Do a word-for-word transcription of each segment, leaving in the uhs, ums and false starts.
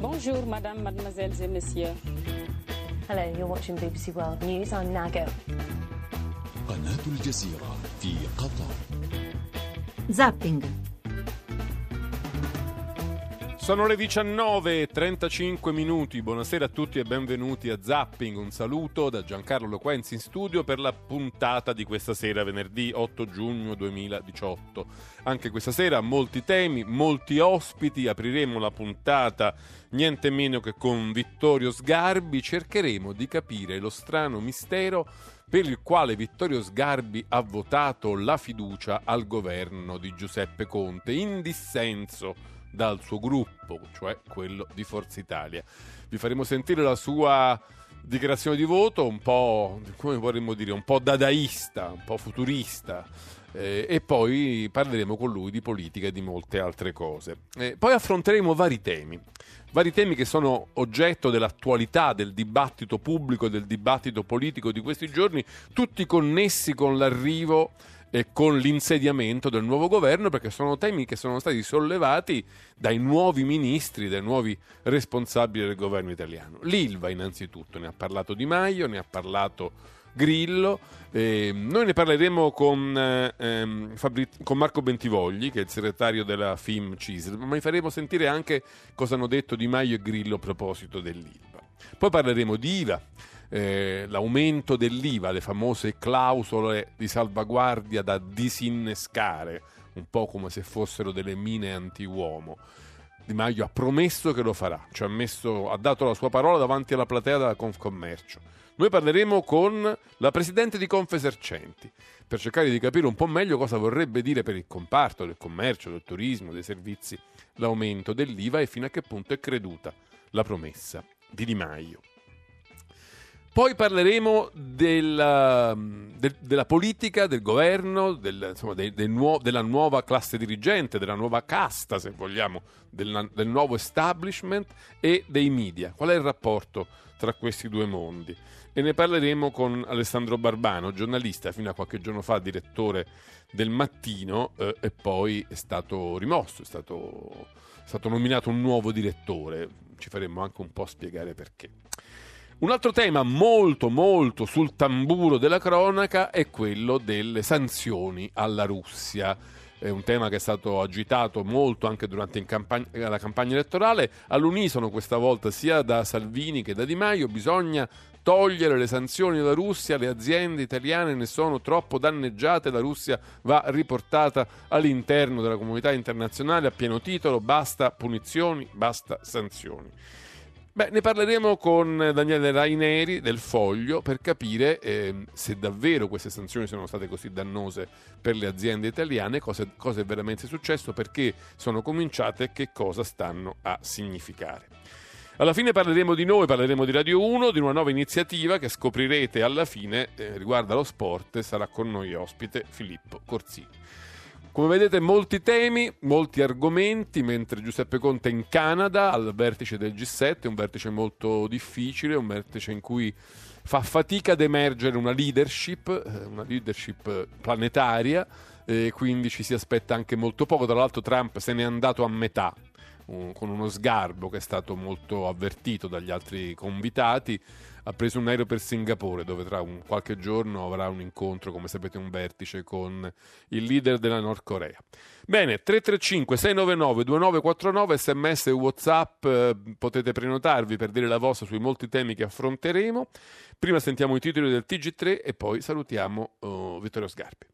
Bonjour, madame, mademoiselles et messieurs. Hello, you're watching B B C World News. I'm Nago. قناة الجزيرة في قطر. Zapping. Sono le diciannove e trentacinque minuti, buonasera a tutti e benvenuti a Zapping, un saluto da Giancarlo Loquenzi in studio per la puntata di questa sera, venerdì otto giugno duemiladiciotto. Anche questa sera molti temi, molti ospiti, apriremo la puntata niente meno che con Vittorio Sgarbi, cercheremo di capire lo strano mistero per il quale Vittorio Sgarbi ha votato la fiducia al governo di Giuseppe Conte, in dissenso dal suo gruppo, cioè quello di Forza Italia. Vi faremo sentire la sua dichiarazione di voto, un po', come vorremmo dire, un po' dadaista, un po' futurista, eh, e poi parleremo con lui di politica e di molte altre cose. Eh, poi affronteremo vari temi, vari temi che sono oggetto dell'attualità, del dibattito pubblico, del dibattito politico di questi giorni, tutti connessi con l'arrivo e con l'insediamento del nuovo governo, perché sono temi che sono stati sollevati dai nuovi ministri, dai nuovi responsabili del governo italiano. L'Ilva innanzitutto, ne ha parlato Di Maio, ne ha parlato Grillo, eh, noi ne parleremo con, eh, Fabri- con Marco Bentivogli, che è il segretario della F I M-C I S L, ma vi faremo sentire anche cosa hanno detto Di Maio e Grillo a proposito dell'Ilva. Poi parleremo di I V A, Eh, l'aumento dell'I V A, le famose clausole di salvaguardia da disinnescare, un po' come se fossero delle mine antiuomo. Di Maio ha promesso che lo farà, cioè ha, messo, ha dato la sua parola davanti alla platea della Confcommercio. Noi parleremo con la presidente di Confesercenti per cercare di capire un po' meglio cosa vorrebbe dire per il comparto del commercio, del turismo, dei servizi l'aumento dell'I V A e fino a che punto è creduta la promessa di Di Maio. Poi parleremo della, de, della politica, del governo, del, insomma, de, de nuo, della nuova classe dirigente, della nuova casta, se vogliamo, del, del nuovo establishment e dei media. Qual è il rapporto tra questi due mondi? E ne parleremo con Alessandro Barbano, giornalista, fino a qualche giorno fa direttore del Mattino, eh, e poi è stato rimosso, è stato, è stato nominato un nuovo direttore. Ci faremo anche un po' spiegare perché. Un altro tema molto molto sul tamburo della cronaca è quello delle sanzioni alla Russia. È un tema che è stato agitato molto anche durante in campagna, la campagna elettorale. All'unisono questa volta sia da Salvini che da Di Maio: bisogna togliere le sanzioni alla Russia, le aziende italiane ne sono troppo danneggiate, la Russia va riportata all'interno della comunità internazionale a pieno titolo, basta punizioni, basta sanzioni. Beh, ne parleremo con Daniele Raineri del Foglio per capire eh, se davvero queste sanzioni sono state così dannose per le aziende italiane, cosa, cosa è veramente successo, perché sono cominciate e che cosa stanno a significare. Alla fine parleremo di noi, parleremo di Radio uno, di una nuova iniziativa che scoprirete alla fine, eh, riguarda lo sport. Sarà con noi ospite Filippo Corsini. Come vedete, molti temi, molti argomenti, mentre Giuseppe Conte è in Canada al vertice del G sette, un vertice molto difficile, un vertice in cui fa fatica ad emergere una leadership, una leadership planetaria, e quindi ci si aspetta anche molto poco. Tra l'altro Trump se n'è andato a metà, un, con uno sgarbo che è stato molto avvertito dagli altri convitati. Ha preso un aereo per Singapore, dove tra un qualche giorno avrà un incontro, come sapete, un vertice con il leader della Nord Corea. Bene, tre tre cinque sei nove nove due nove quattro nove, sms e whatsapp, eh, potete prenotarvi per dire la vostra sui molti temi che affronteremo. Prima sentiamo i titoli del T G tre e poi salutiamo eh, Vittorio Sgarbi.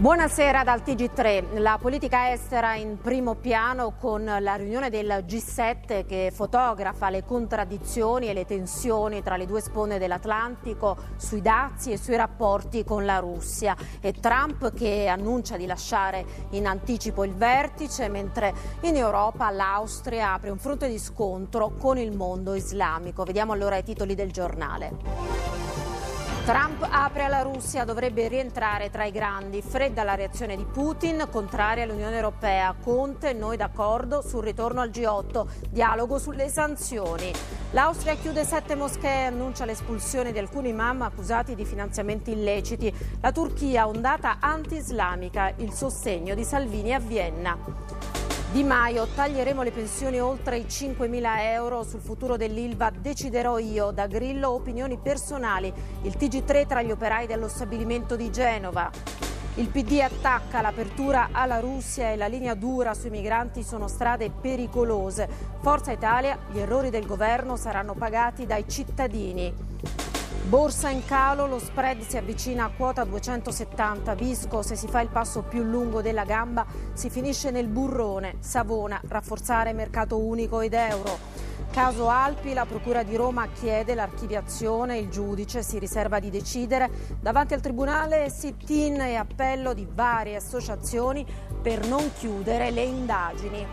Buonasera dal T G tre. La politica estera in primo piano con la riunione del G sette che fotografa le contraddizioni e le tensioni tra le due sponde dell'Atlantico sui dazi e sui rapporti con la Russia. E Trump che annuncia di lasciare in anticipo il vertice, mentre in Europa l'Austria apre un fronte di scontro con il mondo islamico. Vediamo allora i titoli del giornale. Trump apre alla Russia, dovrebbe rientrare tra i grandi. Fredda la reazione di Putin, contraria all'Unione Europea. Conte, noi d'accordo sul ritorno al G otto, dialogo sulle sanzioni. L'Austria chiude sette moschee, annuncia l'espulsione di alcuni imam accusati di finanziamenti illeciti. La Turchia, ondata anti-islamica, il sostegno di Salvini a Vienna. Di Maio, taglieremo le pensioni oltre i cinquemila euro, sul futuro dell'Ilva deciderò io, da Grillo opinioni personali, il T G tre tra gli operai dello stabilimento di Genova. Il P D attacca l'apertura alla Russia e la linea dura sui migranti sono strade pericolose. Forza Italia, gli errori del governo saranno pagati dai cittadini. Borsa in calo, lo spread si avvicina a quota duecentosettanta, Visco, se si fa il passo più lungo della gamba si finisce nel burrone, Savona, rafforzare mercato unico ed euro. Caso Alpi, la procura di Roma chiede l'archiviazione, il giudice si riserva di decidere. Davanti al tribunale sit-in e appello di varie associazioni per non chiudere le indagini.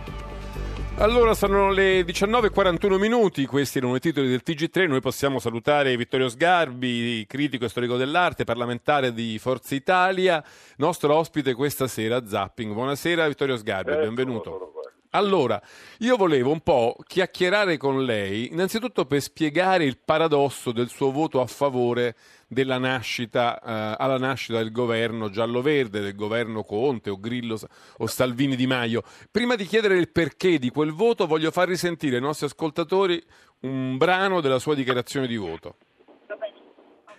Allora saranno le diciannove e quarantuno minuti, questi erano i titoli del T G tre, noi possiamo salutare Vittorio Sgarbi, critico e storico dell'arte, parlamentare di Forza Italia, nostro ospite questa sera, Zapping. Buonasera Vittorio Sgarbi, eh, benvenuto. Allora, io volevo un po' chiacchierare con lei, innanzitutto per spiegare il paradosso del suo voto a favore della nascita, eh, alla nascita del governo giallo-verde, del governo Conte o Grillo o Salvini Di Maio. Prima di chiedere il perché di quel voto, voglio far risentire ai nostri ascoltatori un brano della sua dichiarazione di voto.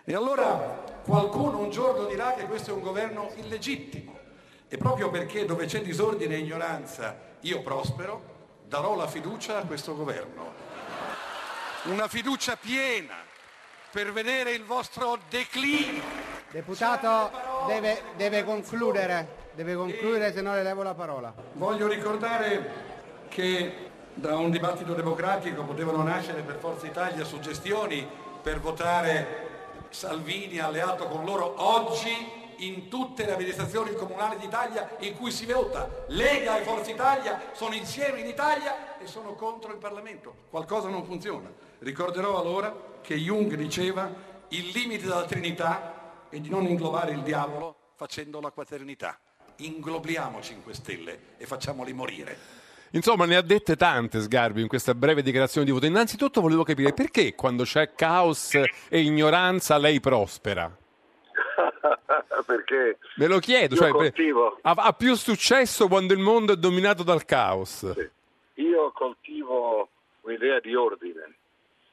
E allora qualcuno un giorno dirà che questo è un governo illegittimo e proprio perché dove c'è disordine e ignoranza io prospero, darò la fiducia a questo governo, una fiducia piena per vedere il vostro declino. Deputato deve, deve concludere, deve concludere se no le levo la parola. Voglio ricordare che da un dibattito democratico potevano nascere per Forza Italia suggestioni per votare Salvini alleato con loro. Oggi in tutte le amministrazioni comunali d'Italia in cui si vota Lega e Forza Italia sono insieme in Italia e sono contro il Parlamento. Qualcosa non funziona. Ricorderò allora che Jung diceva il limite della Trinità è di non inglobare il diavolo facendo la quaternità. Inglobiamoci in queste stelle e facciamoli morire. Insomma, ne ha dette tante Sgarbi in questa breve dichiarazione di voto. Innanzitutto volevo capire perché quando c'è caos e ignoranza lei prospera. Perché me lo chiedo, cioè, coltivo... ha, ha più successo quando il mondo è dominato dal caos. Sì. Io coltivo un'idea di ordine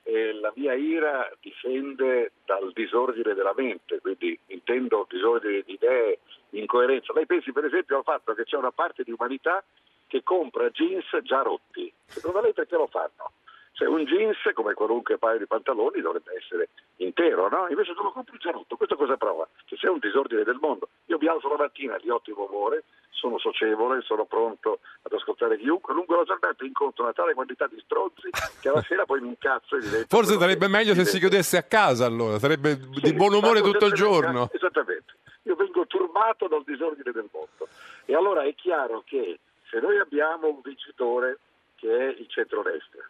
e la mia ira difende dal disordine della mente, quindi intendo disordine di idee, incoerenza. Lei pensi per esempio al fatto che c'è una parte di umanità che compra jeans già rotti. Secondo lei perché lo fanno? Cioè un jeans, come qualunque paio di pantaloni, dovrebbe essere intero, no? Invece te lo compri già rotto. Questo cosa prova? Che c'è un disordine del mondo. Io mi alzo la mattina di ottimo umore, sono socievole, sono pronto ad ascoltare chiunque. Lungo la giornata incontro una tale quantità di stronzi che alla sera poi mi incazzo e divento... Forse sarebbe meglio se si chiudesse a casa allora, sarebbe sì, di buon umore tutto il giorno. Esattamente. Io vengo turbato dal disordine del mondo. E allora è chiaro che se noi abbiamo un vincitore che è il centrodestra,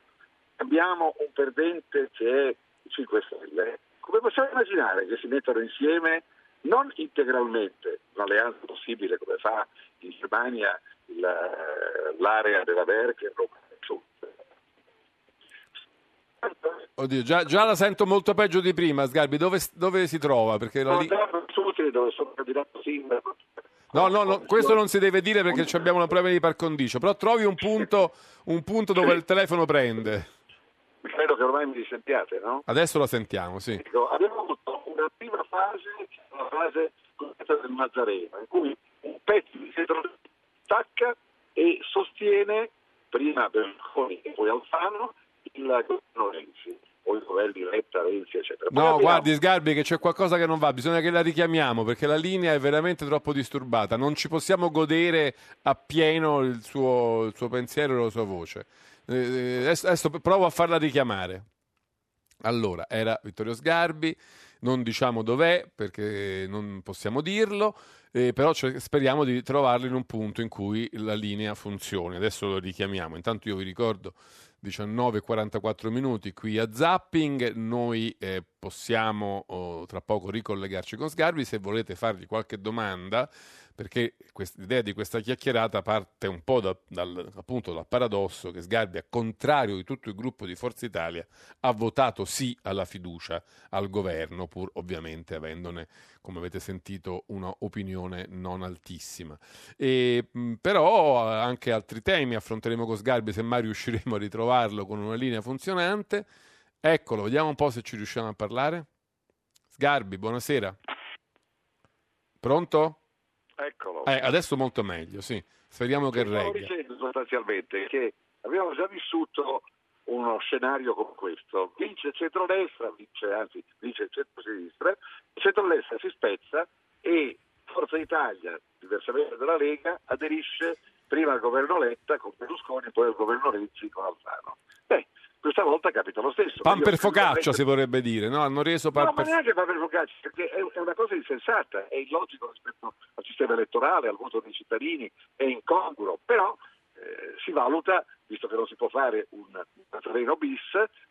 abbiamo un perdente che è cinque Stelle. Come possiamo immaginare che si mettano insieme non integralmente un'alleanza possibile come fa in Germania la, l'area della Merkel? Oddio, già, già la sento molto peggio di prima, Sgarbi. Dove, dove si trova? Perché la li... dove sono candidato sindaco. No, no, no, questo non si deve dire perché abbiamo una prova di par condicio, però trovi un punto, un punto dove il telefono prende. Credo che ormai mi sentiate, no? Adesso la sentiamo, sì. Ecco, abbiamo avuto una prima fase, la fase del Mazzarema, in cui un pezzo di centro attacca e sostiene prima Berlusconi e poi Alfano il governo Renzi, poi il governo di Letta, Renzi, eccetera. Poi no, abbiamo... guardi Sgarbi che c'è qualcosa che non va, bisogna che la richiamiamo perché la linea è veramente troppo disturbata, non ci possiamo godere appieno il suo, il suo pensiero e la sua voce. Eh, adesso, adesso provo a farla richiamare. Allora, era Vittorio Sgarbi, non diciamo dov'è perché non possiamo dirlo, eh, però c- speriamo di trovarlo in un punto in cui la linea funzioni. Adesso lo richiamiamo. Intanto io vi ricordo diciannove e quarantaquattro minuti qui a Zapping, noi eh, possiamo oh, tra poco ricollegarci con Sgarbi. Se volete fargli qualche domanda, perché l'idea di questa chiacchierata parte un po' da, dal, appunto dal paradosso che Sgarbi, a contrario di tutto il gruppo di Forza Italia, ha votato sì alla fiducia al governo, pur ovviamente avendone, come avete sentito, un'opinione non altissima. E, mh, però anche altri temi affronteremo con Sgarbi, se mai riusciremo a ritrovarlo con una linea funzionante. Eccolo, vediamo un po' se ci riusciamo a parlare. Sgarbi, buonasera. Pronto? Eccolo. Eh, adesso molto meglio, sì. Speriamo che regga. Stavo dicendo sostanzialmente che abbiamo già vissuto uno scenario come questo. Vince il centrodestra, vince, anzi, vince il centrosinistra, il centrodestra si spezza e Forza Italia, diversamente dalla Lega, aderisce prima al governo Letta con Berlusconi, poi al governo Renzi con Alfano. Beh, questa volta capita lo stesso. Pan per focaccia si vorrebbe dire, no? Hanno reso pan no, per... ma neanche pan per focaccia, perché è una cosa insensata, è illogico rispetto al sistema elettorale, al voto dei cittadini, è incongruo, però eh, si valuta, visto che non si può fare un, un terreno bis,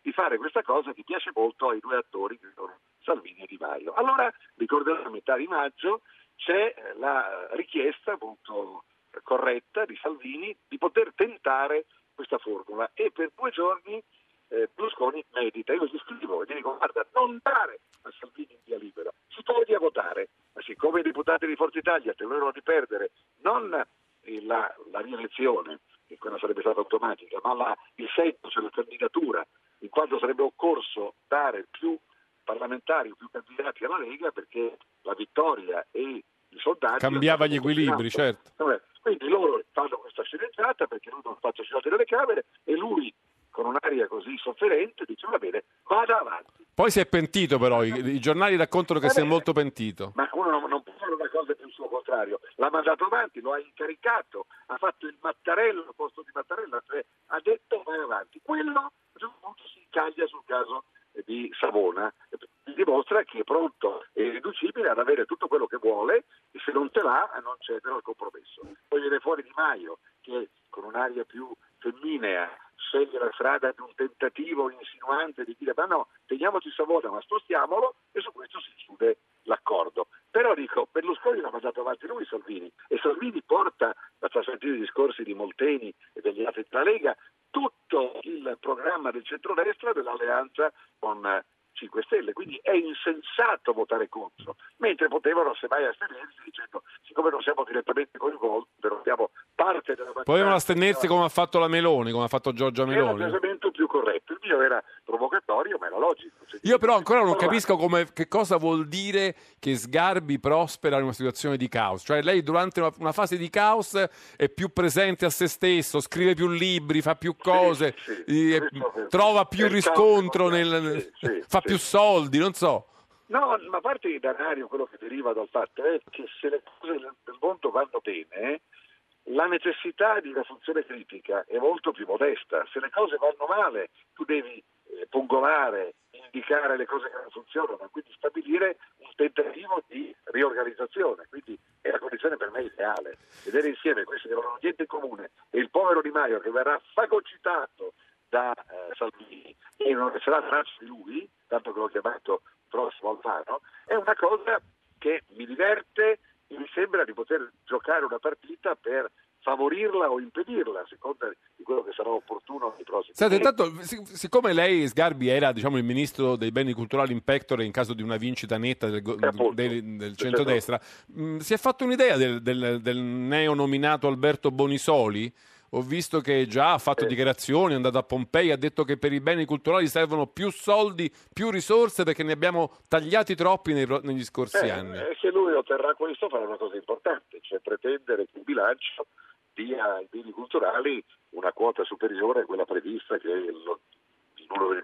di fare questa cosa che piace molto ai due attori che sono Salvini e Di Maio. Allora, ricorderete, a metà di maggio c'è la richiesta molto corretta di Salvini di poter tentare questa formula, e per due giorni Eh, Berlusconi medita. Io gli scrivo e gli dico: guarda, non dare a Salvini in via libera, si toglie a votare, ma siccome i deputati di Forza Italia temevano di perdere non la, la rielezione, che quella sarebbe stata automatica, ma la, il senso, cioè la candidatura, in quanto sarebbe occorso dare più parlamentari, più candidati alla Lega, perché la vittoria e i sondaggi cambiava gli equilibri, certo. Quindi loro fanno questa sceneggiata perché lui non fa sceneggiate delle Camere, e lui con un'aria così sofferente dice: va bene, vada avanti. Poi si è pentito, però i, i giornali raccontano che va si bene. È molto pentito. Ma uno non, non può fare una cosa più il suo contrario. L'ha mandato avanti, lo ha incaricato, ha fatto il mattarello al posto di Mattarella, cioè ha detto vai avanti. Quello a un certo punto si incaglia sul caso di Savona, dimostra che è pronto e irriducibile ad avere tutto quello che vuole, e se non te l'ha non cede al compromesso. Poi viene fuori Di Maio, che con un'aria più femminea sceglie la strada di un tentativo insinuante di dire: ma no, teniamoci Savona, ma spostiamolo, e su questo si chiude l'accordo. Però dico, Berlusconi l'ha mandato avanti lui Salvini, e Salvini porta, basta sentire i discorsi di Molteni e degli altri della Lega, tutto il programma del centrodestra dell'alleanza con cinque Stelle, quindi è insensato votare contro, mentre potevano semmai astenersi dicendo: siccome non siamo direttamente coinvolti, però siamo parte della maggioranza. Potevano astenersi come ha fatto la Meloni, come ha fatto Giorgia Meloni. Era un atteggiamento più corretto, il mio era provocatorio, ma era logico. Cioè, io però ancora non capisco come, che cosa vuol dire che Sgarbi prospera in una situazione di caos, cioè lei durante una, una fase di caos è più presente a se stesso, scrive più libri, fa più cose, sì, sì, e, questo, trova più riscontro, caso, nel, sì, sì, fa sì. più soldi, non so. No, ma a parte il danario, quello che deriva dal fatto è che se le cose del mondo vanno bene, la necessità di una funzione critica è molto più modesta. Se le cose vanno male, tu devi eh, pongolare, indicare le cose che non funzionano, quindi stabilire un tentativo di riorganizzazione. Quindi è la condizione per me ideale. Vedere insieme questi che non hanno niente in comune e il povero Di Maio che verrà fagocitato da eh, Salvini e non sarà traccia di lui, tanto che l'ho chiamato prossimo Alfano, è una cosa che mi diverte. Mi sembra di poter giocare una partita per favorirla o impedirla, a seconda di quello che sarà opportuno nei prossimi. Senta, intanto, siccome lei, Sgarbi, era, diciamo, il ministro dei beni culturali in pectore in caso di una vincita netta del, appunto, del, del centrodestra, mh, si è fatto un'idea del, del, del neonominato Alberto Bonisoli? Ho visto che già ha fatto eh. dichiarazioni, è andato a Pompei, ha detto che per i beni culturali servono più soldi, più risorse, perché ne abbiamo tagliati troppi nei, negli scorsi eh, anni. E se lui otterrà questo farà una cosa importante, cioè pretendere che il bilancio dia ai beni culturali una quota superiore a quella prevista, che è lo, lo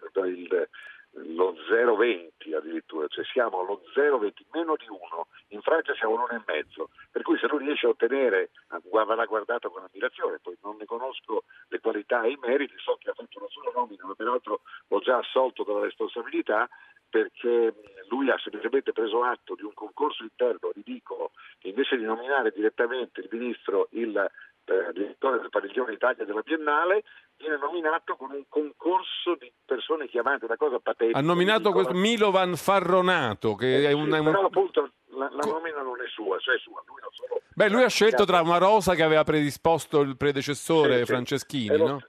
zero virgola venti addirittura, cioè siamo allo zero virgola venti, meno di uno. In Francia siamo l'uno e mezzo, per cui se lui riesce a ottenere, verrà guardato con ammirazione. Poi non ne conosco le qualità e i meriti, so che ha fatto una sola nomina, ma peraltro l'ho già assolto dalla responsabilità, perché lui ha semplicemente preso atto di un concorso interno ridicolo, che invece di nominare direttamente il ministro, il eh, direttore del Padiglione Italia della Biennale, viene nominato con un concorso di persone chiamate, una cosa patetica. Ha nominato questo Milovan Farronato, che eh, è un... Sì, un... però appunto la, la nomina non è sua, cioè è sua, lui non solo... Beh, lui ha scelto tra una rosa che aveva predisposto il predecessore, sì, Franceschini, sì, no?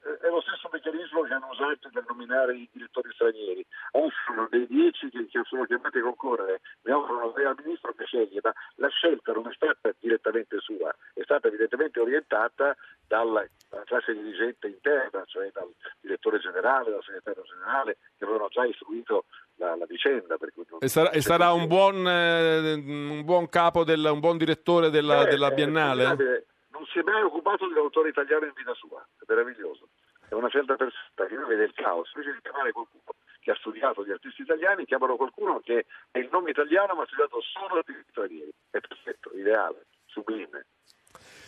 Per nominare i direttori stranieri offrono dei dieci che sono chiamati a concorrere, ne offrono tre al ministro che sceglie, ma la scelta non è stata direttamente sua, è stata evidentemente orientata dalla classe dirigente interna, cioè dal direttore generale, dal segretario generale, che avevano già istruito la, la vicenda. Per cui non... E sarà, e sarà un buon eh, un buon capo, del, un buon direttore della, eh, della Biennale? Eh, non si è mai occupato dell'autore italiano in vita sua, è meraviglioso. È una scelta persona che non vede il caos, invece di chiamare qualcuno che ha studiato gli artisti italiani, chiamano qualcuno che è il nome italiano ma ha studiato solo gli artisti stranieri. È perfetto, ideale, sublime.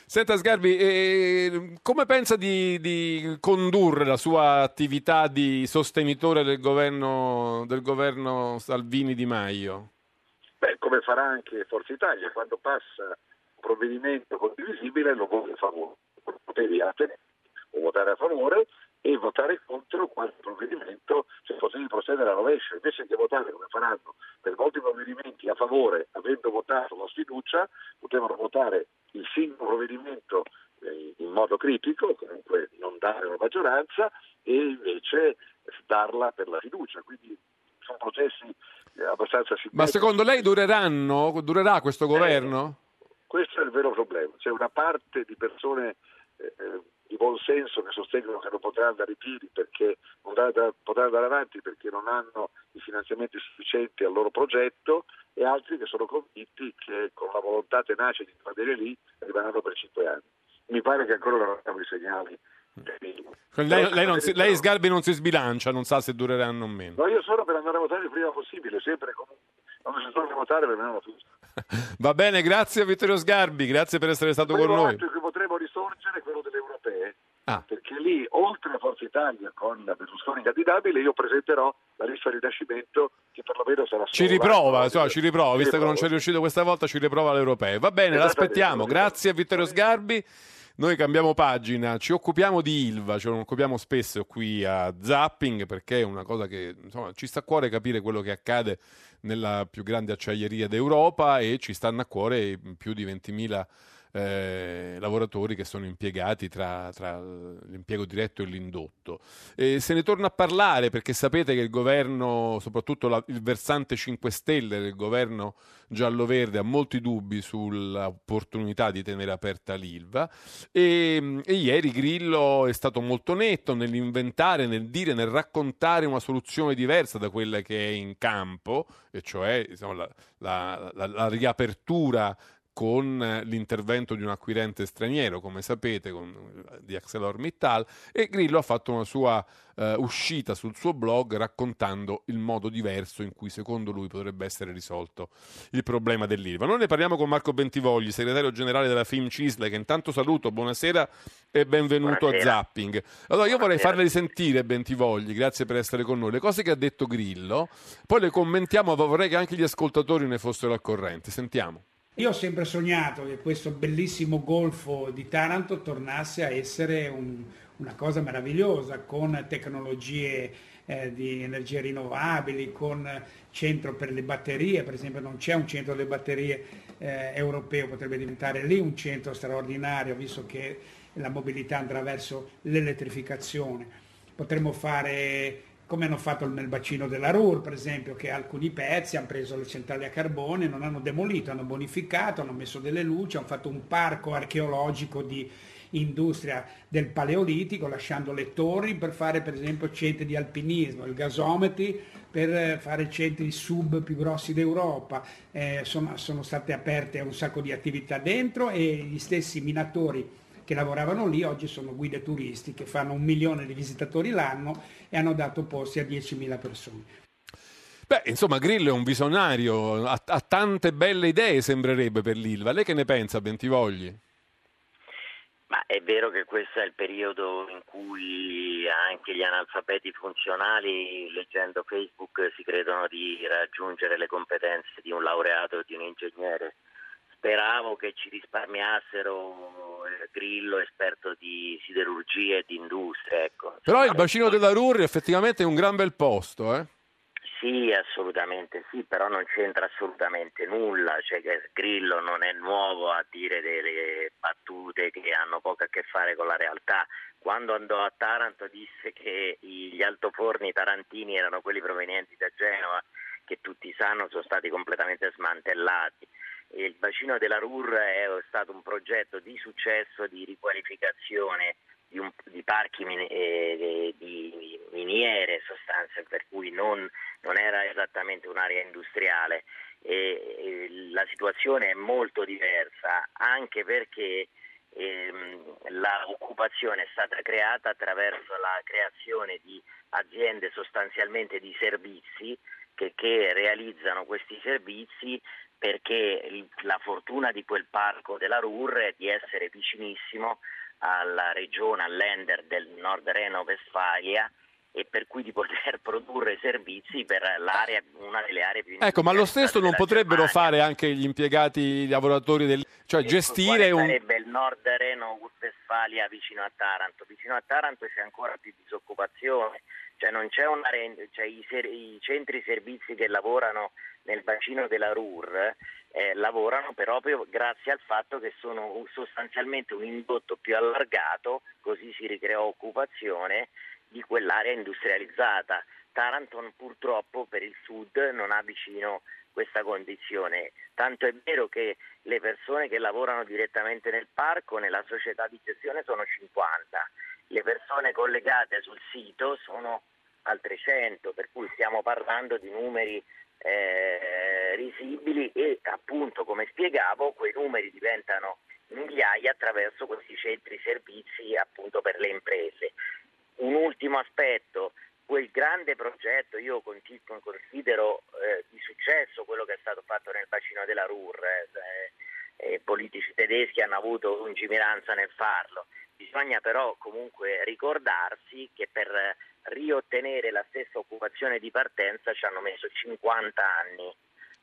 Senta Sgarbi, eh, come pensa di, di condurre la sua attività di sostenitore del governo del governo Salvini Di Maio? Beh, come farà anche Forza Italia, quando passa un provvedimento condivisibile lo vota a favore, lo potevi attenere. O votare a favore e votare contro qualche provvedimento se potevi procedere alla rovescia, invece che votare come faranno per molti provvedimenti a favore, avendo votato la sfiducia, potevano votare il singolo provvedimento eh, in modo critico, comunque non dare una maggioranza e invece darla per la fiducia, quindi sono processi eh, abbastanza simmetrici. Ma secondo lei dureranno, durerà questo governo? Eh, questo è il vero problema, c'è una parte di persone eh, di buon senso che sostengono che non potrà andare in piedi perché non da, da, potrà andare avanti perché non hanno i finanziamenti sufficienti al loro progetto, e altri che sono convinti che con la volontà tenace di andare lì rimarranno per cinque anni. Mi pare che ancora non abbiamo i segnali. Lei, lei, non si, lei Sgarbi non si sbilancia, non sa se dureranno o meno. No, io sono per andare a votare il prima possibile, sempre comunque. Non si torna a votare per me non lo... Va bene, grazie Vittorio Sgarbi, grazie per essere stato con noi. Ah. Perché lì, oltre a Forza Italia con la Berlusconi candidabile, io presenterò la lista Rinascimento, che perlomeno sarà ci riprova, so, ci riprova, ci visto riprova. Che non ci è riuscito questa volta, ci riprova all'europeo. Va bene, l'aspettiamo. Grazie a Vittorio Sgarbi. Noi cambiamo pagina, ci occupiamo di Ilva, ce ne occupiamo spesso qui a Zapping, perché è una cosa che insomma ci sta a cuore capire quello che accade nella più grande acciaieria d'Europa, e ci stanno a cuore più di ventimila Eh, lavoratori che sono impiegati tra, tra l'impiego diretto e l'indotto. Eh, se ne torna a parlare perché sapete che il governo, soprattutto la, il versante cinque Stelle del governo giallo-verde, ha molti dubbi sull'opportunità di tenere aperta l'Ilva, e, e ieri Grillo è stato molto netto nell'inventare, nel dire, nel raccontare una soluzione diversa da quella che è in campo, e cioè insomma, la, la, la, la riapertura con l'intervento di un acquirente straniero, come sapete, con, di ArcelorMittal, e Grillo ha fatto una sua uh, uscita sul suo blog raccontando il modo diverso in cui secondo lui potrebbe essere risolto il problema dell'Ilva. Noi ne parliamo con Marco Bentivogli, segretario generale della FIMCISL, che intanto saluto, buonasera e benvenuto buonasera. A Zapping. Allora io buonasera. Vorrei farle sentire, Bentivogli, grazie per essere con noi, le cose che ha detto Grillo, poi le commentiamo, ma vorrei che anche gli ascoltatori ne fossero al corrente. Sentiamo. Io ho sempre sognato che questo bellissimo golfo di Taranto tornasse a essere un, una cosa meravigliosa, con tecnologie eh, di energie rinnovabili, con centro per le batterie, per esempio non c'è un centro delle batterie eh, europeo, potrebbe diventare lì un centro straordinario, visto che la mobilità andrà verso l'elettrificazione. Potremmo fare, come hanno fatto nel bacino della Ruhr, per esempio, che alcuni pezzi hanno preso le centrali a carbone, non hanno demolito, hanno bonificato, hanno messo delle luci, hanno fatto un parco archeologico di industria del Paleolitico, lasciando le torri per fare per esempio centri di alpinismo, il gasometri per fare centri sub più grossi d'Europa. Eh, sono, sono state aperte un sacco di attività dentro, e gli stessi minatori che lavoravano lì oggi sono guide turistiche, fanno un milione di visitatori l'anno e hanno dato posti a diecimila persone. Beh, insomma, Grillo è un visionario, ha, ha tante belle idee sembrerebbe per l'Ilva. Lei che ne pensa, Bentivogli? Ma è vero che questo è il periodo in cui anche gli analfabeti funzionali, leggendo Facebook, si credono di raggiungere le competenze di un laureato o di un ingegnere. Speravo che ci risparmiassero Grillo, esperto di siderurgia e di industria, ecco. Però il bacino della Ruhr effettivamente è un gran bel posto, eh? Sì, assolutamente sì, però non c'entra assolutamente nulla, cioè che Grillo non è nuovo a dire delle battute che hanno poco a che fare con la realtà. Quando andò a Taranto disse che gli altoforni tarantini erano quelli provenienti da Genova, che tutti sanno sono stati completamente smantellati. E il bacino della Ruhr è stato un progetto di successo di riqualificazione di, un, di parchi min, eh, di miniere, sostanze, per cui non, non era esattamente un'area industriale. E, e la situazione è molto diversa, anche perché ehm, la occupazione è stata creata attraverso la creazione di aziende sostanzialmente di servizi che, che realizzano questi servizi, perché la fortuna di quel parco della Ruhr è di essere vicinissimo alla regione, all'Ender del Nord Reno-Vestfalia, e per cui di poter produrre servizi per l'area, una delle aree più importanti. Ecco, ma lo stesso non potrebbero Germania. Fare anche gli impiegati, i lavoratori del, cioè e gestire un sarebbe il Nord Reno-Vestfalia vicino a Taranto. Vicino a Taranto c'è ancora più disoccupazione, cioè non c'è una cioè i, ser... i centri servizi che lavorano nel bacino della Ruhr eh, lavorano proprio grazie al fatto che sono sostanzialmente un indotto più allargato, così si ricreò occupazione di quell'area industrializzata. Taranto purtroppo per il sud non ha vicino questa condizione, tanto è vero che le persone che lavorano direttamente nel parco, nella società di gestione, sono cinquanta, le persone collegate sul sito sono al trecento, per cui stiamo parlando di numeri Eh, risibili, e appunto, come spiegavo, quei numeri diventano migliaia attraverso questi centri servizi appunto per le imprese. Un ultimo aspetto, quel grande progetto io continuo, considero eh, di successo quello che è stato fatto nel bacino della Ruhr, eh, eh, politici tedeschi hanno avuto lungimiranza nel farlo. Bisogna però comunque ricordarsi che per riottenere la stessa occupazione di partenza ci hanno messo cinquanta anni,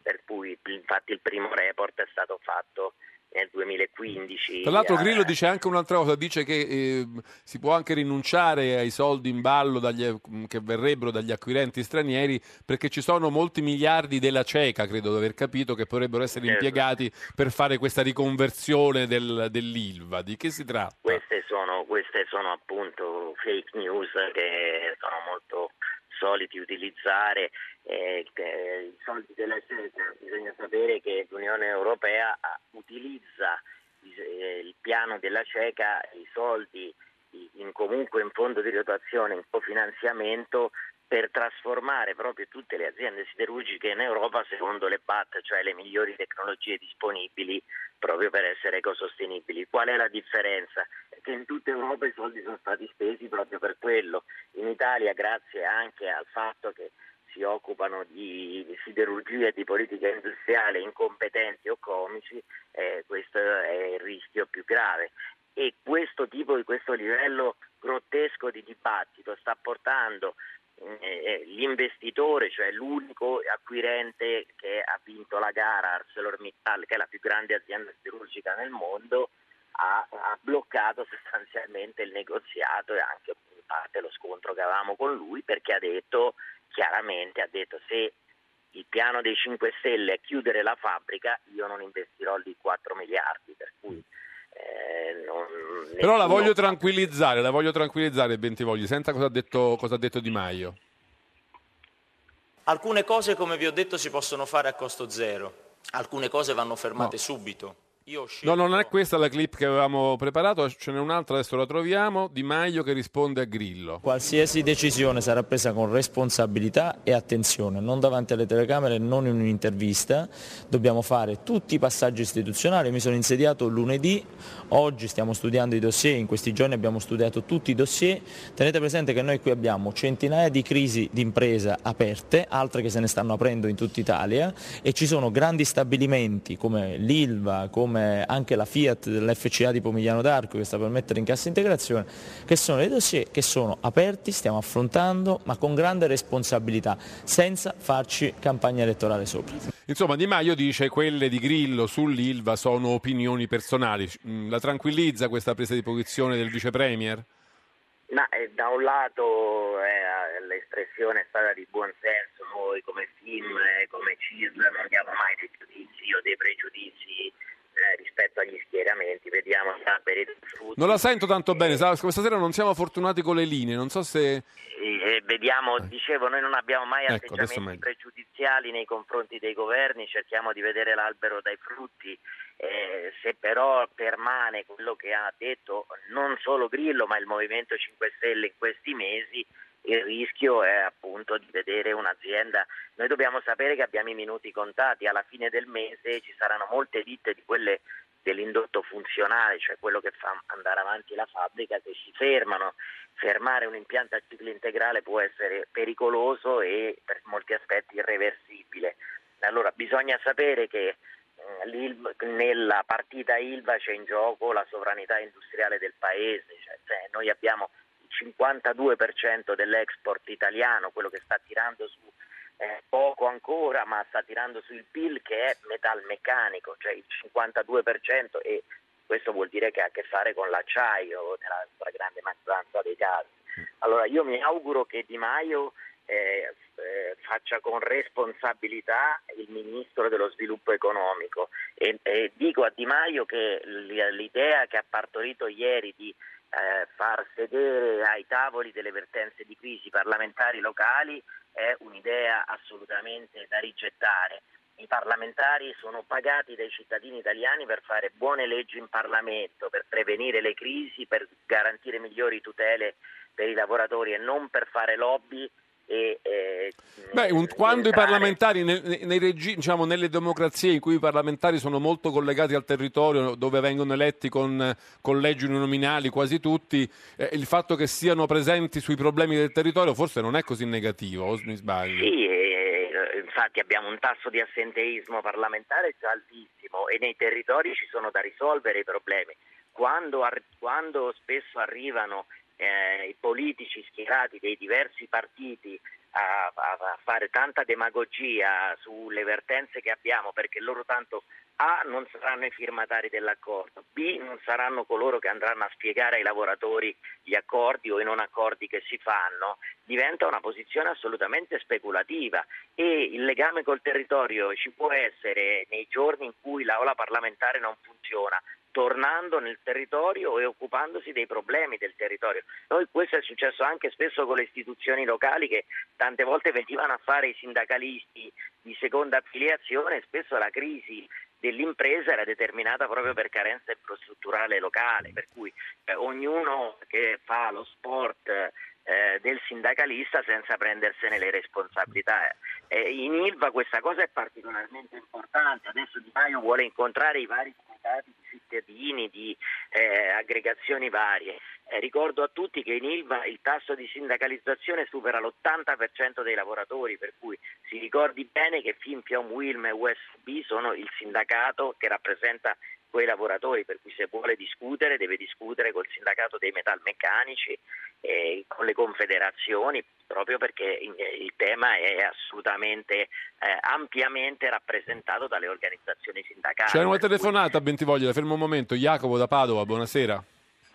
per cui infatti il primo report è stato fatto nel duemilaquindici. Tra l'altro Grillo dice anche un'altra cosa, dice che eh, si può anche rinunciare ai soldi in ballo dagli, che verrebbero dagli acquirenti stranieri, perché ci sono molti miliardi della CECA, credo di aver capito, che potrebbero essere certo. impiegati per fare questa riconversione del, dell'Ilva. Di che si tratta? Queste sono, queste sono appunto fake news che sono molto soliti utilizzare. Eh, i soldi della CECA, bisogna sapere che l'Unione Europea utilizza il piano della CECA, i soldi in, comunque in fondo di rotazione, in cofinanziamento, per trasformare proprio tutte le aziende siderurgiche in Europa secondo le B A T, cioè le migliori tecnologie disponibili, proprio per essere ecosostenibili. Qual è la differenza? Che in tutta Europa i soldi sono stati spesi proprio per quello. In Italia, grazie anche al fatto che si occupano di siderurgia e di politica industriale incompetenti o comici, eh, questo è il rischio più grave. E questo tipo di questo livello grottesco di dibattito sta portando eh, l'investitore, cioè l'unico acquirente che ha vinto la gara, ArcelorMittal, che è la più grande azienda siderurgica nel mondo, ha, ha bloccato sostanzialmente il negoziato e anche in parte lo scontro che avevamo con lui, perché ha detto chiaramente, ha detto, se il piano dei cinque Stelle è chiudere la fabbrica, io non investirò lì quattro miliardi, per cui eh, non, però la voglio tranquillizzare, la voglio tranquillizzare Bentivogli, senta cosa ha detto, cosa ha detto Di Maio. Alcune cose, come vi ho detto, si possono fare a costo zero, alcune cose vanno fermate no. subito. Io scelgo... No, non è questa la clip che avevamo preparato, ce n'è un'altra, adesso la troviamo, Di Maio che risponde a Grillo. Qualsiasi decisione sarà presa con responsabilità e attenzione, non davanti alle telecamere, non in un'intervista, dobbiamo fare tutti i passaggi istituzionali. Mi sono insediato lunedì, oggi stiamo studiando i dossier, in questi giorni abbiamo studiato tutti i dossier, tenete presente che noi qui abbiamo centinaia di crisi d'impresa aperte, altre che se ne stanno aprendo in tutta Italia, e ci sono grandi stabilimenti come l'Ilva, come come anche la Fiat dell'F C A di Pomigliano d'Arco, che sta per mettere in cassa integrazione, che sono dei dossier che sono aperti, stiamo affrontando, ma con grande responsabilità, senza farci campagna elettorale sopra. Insomma, Di Maio dice: quelle di Grillo sull'Ilva sono opinioni personali. La tranquillizza questa presa di posizione del vice premier? Ma eh, da un lato eh, l'espressione è stata di buon senso. Noi come F I M, eh, come C I S L non abbiamo mai dei giudizi o dei pregiudizi eh, rispetto agli schieramenti. Vediamo sapere tutti. Non la sento tanto bene, stasera non siamo fortunati con le linee, non so se... Eh, vediamo, dicevo, noi non abbiamo mai ecco, atteggiamenti pregiudiziali nei confronti dei governi, cerchiamo di vedere l'albero dai frutti. Eh, se però permane quello che ha detto non solo Grillo ma il Movimento cinque Stelle in questi mesi, il rischio è appunto di vedere un'azienda. Noi dobbiamo sapere che abbiamo i minuti contati, alla fine del mese ci saranno molte ditte di quelle dell'indotto funzionale, cioè quello che fa andare avanti la fabbrica, che si fermano. Fermare un impianto a ciclo integrale può essere pericoloso e per molti aspetti irreversibile. Allora bisogna sapere che L'Ilva, nella partita Ilva c'è in gioco la sovranità industriale del paese, cioè, cioè noi abbiamo il cinquantadue per cento dell'export italiano, quello che sta tirando su eh, poco ancora, ma sta tirando sul P I L, che è metalmeccanico, cioè il cinquantadue per cento, e questo vuol dire che ha a che fare con l'acciaio nella stragrande maggioranza dei casi. Allora io mi auguro che Di Maio Eh, eh, faccia con responsabilità il ministro dello sviluppo economico e, e dico a Di Maio che l'idea che ha partorito ieri di eh, far sedere ai tavoli delle vertenze di crisi parlamentari locali è un'idea assolutamente da rigettare. I parlamentari sono pagati dai cittadini italiani per fare buone leggi in Parlamento, per prevenire le crisi, per garantire migliori tutele per i lavoratori e non per fare lobby. E, eh, Beh, un, quando i parlamentari nei, nei regi, diciamo, nelle democrazie in cui i parlamentari sono molto collegati al territorio, dove vengono eletti con collegi uninominali quasi tutti, eh, il fatto che siano presenti sui problemi del territorio forse non è così negativo, o mi sbaglio? Sì, eh, infatti abbiamo un tasso di assenteismo parlamentare già altissimo e nei territori ci sono da risolvere i problemi. Quando, ar- quando spesso arrivano Eh, i politici schierati dei diversi partiti a, a, a fare tanta demagogia sulle vertenze che abbiamo, perché loro tanto A non saranno i firmatari dell'accordo, B non saranno coloro che andranno a spiegare ai lavoratori gli accordi o i non accordi che si fanno, diventa una posizione assolutamente speculativa e il legame col territorio ci può essere nei giorni in cui l'aula parlamentare non funziona, tornando nel territorio e occupandosi dei problemi del territorio. Noi, questo è successo anche spesso con le istituzioni locali, che tante volte venivano a fare i sindacalisti di seconda affiliazione. Spesso la crisi dell'impresa era determinata proprio per carenza infrastrutturale locale, per cui eh, ognuno che fa lo sport eh, del sindacalista senza prendersene le responsabilità. Eh, in Ilva questa cosa è particolarmente importante. Adesso Di Maio vuole incontrare i vari comitati di cittadini, di eh, aggregazioni varie. Eh, ricordo a tutti che in Ilva il tasso di sindacalizzazione supera l'ottanta per cento dei lavoratori, per cui si ricordi bene che Finfium, Wilm e U S B sono il sindacato che rappresenta quei lavoratori, per cui se vuole discutere deve discutere col sindacato dei metalmeccanici, eh, con le confederazioni, proprio perché il tema è assolutamente eh, ampiamente rappresentato dalle organizzazioni sindacali. C'è una telefonata, cui... Bentivoglia, fermo un momento. Jacopo da Padova, buonasera.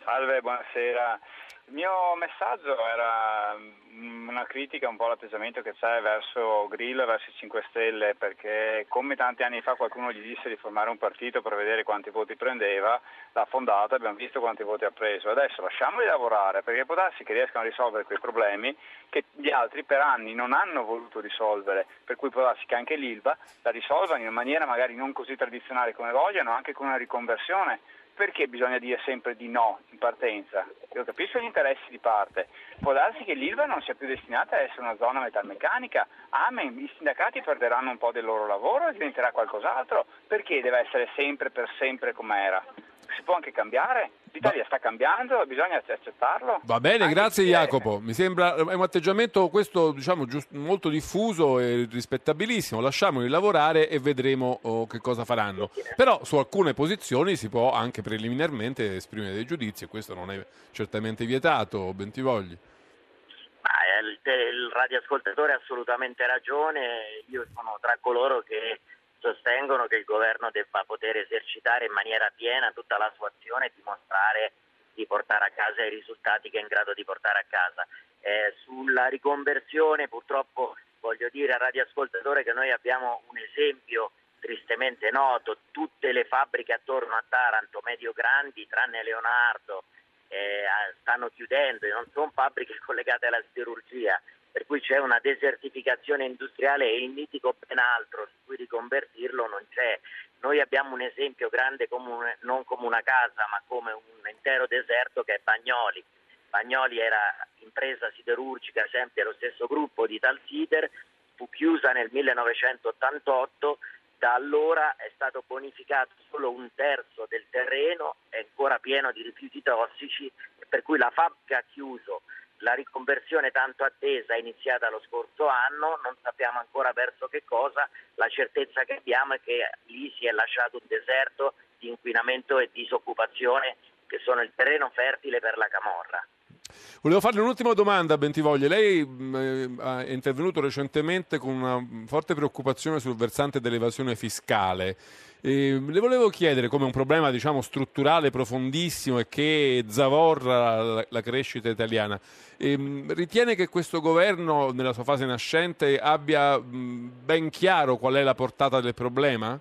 Salve, buonasera. Il mio messaggio era una critica un po' all'atteggiamento che c'è verso Grillo e verso i cinque Stelle, perché come tanti anni fa qualcuno gli disse di formare un partito per vedere quanti voti prendeva, l'ha fondata, abbiamo visto quanti voti ha preso. Adesso lasciamoli lavorare, perché può darsi che riescano a risolvere quei problemi che gli altri per anni non hanno voluto risolvere, per cui può darsi che anche l'Ilva la risolvano in maniera magari non così tradizionale come vogliono, anche con una riconversione. Perché bisogna dire sempre di no in partenza? Io capisco gli interessi di parte. Può darsi che l'Ilva non sia più destinata a essere una zona metalmeccanica. Amen, i sindacati perderanno un po' del loro lavoro e diventerà qualcos'altro. Perché deve essere sempre per sempre com'era? Si può anche cambiare. L'Italia sta cambiando, bisogna accettarlo. Va bene, anche grazie Jacopo. È... Mi sembra è un atteggiamento questo, diciamo, giust- molto diffuso e rispettabilissimo. Lasciamoli lavorare e vedremo oh, che cosa faranno. Però su alcune posizioni si può anche preliminarmente esprimere dei giudizi e questo non è certamente vietato, Bentivogli. Ma il, il radioascoltatore ha assolutamente ragione. Io sono tra coloro che sostengono che il governo debba poter esercitare in maniera piena tutta la sua azione e dimostrare di portare a casa i risultati che è in grado di portare a casa. Eh, sulla riconversione purtroppo voglio dire al radioascoltatore che noi abbiamo un esempio tristemente noto: tutte le fabbriche attorno a Taranto, medio grandi, tranne Leonardo, eh, stanno chiudendo e non sono fabbriche collegate alla siderurgia, per cui c'è una desertificazione industriale e il mitico ben altro su cui riconvertirlo non c'è. Noi abbiamo un esempio grande come un, non come una casa ma come un intero deserto, che è Bagnoli. Bagnoli era impresa siderurgica, sempre lo stesso gruppo di Talsider, fu chiusa nel millenovecentottantotto, da allora è stato bonificato solo un terzo del terreno, è ancora pieno di rifiuti tossici, per cui la fabbrica ha chiuso, la riconversione tanto attesa è iniziata lo scorso anno, non sappiamo ancora verso che cosa, la certezza che abbiamo è che lì si è lasciato un deserto di inquinamento e disoccupazione che sono il terreno fertile per la camorra. Volevo farle un'ultima domanda a Bentivoglia. Lei eh, è intervenuto recentemente con una forte preoccupazione sul versante dell'evasione fiscale. Eh, le volevo chiedere, come un problema diciamo strutturale profondissimo e che zavorra la, la crescita italiana, eh, ritiene che questo governo nella sua fase nascente abbia mh, ben chiaro qual è la portata del problema?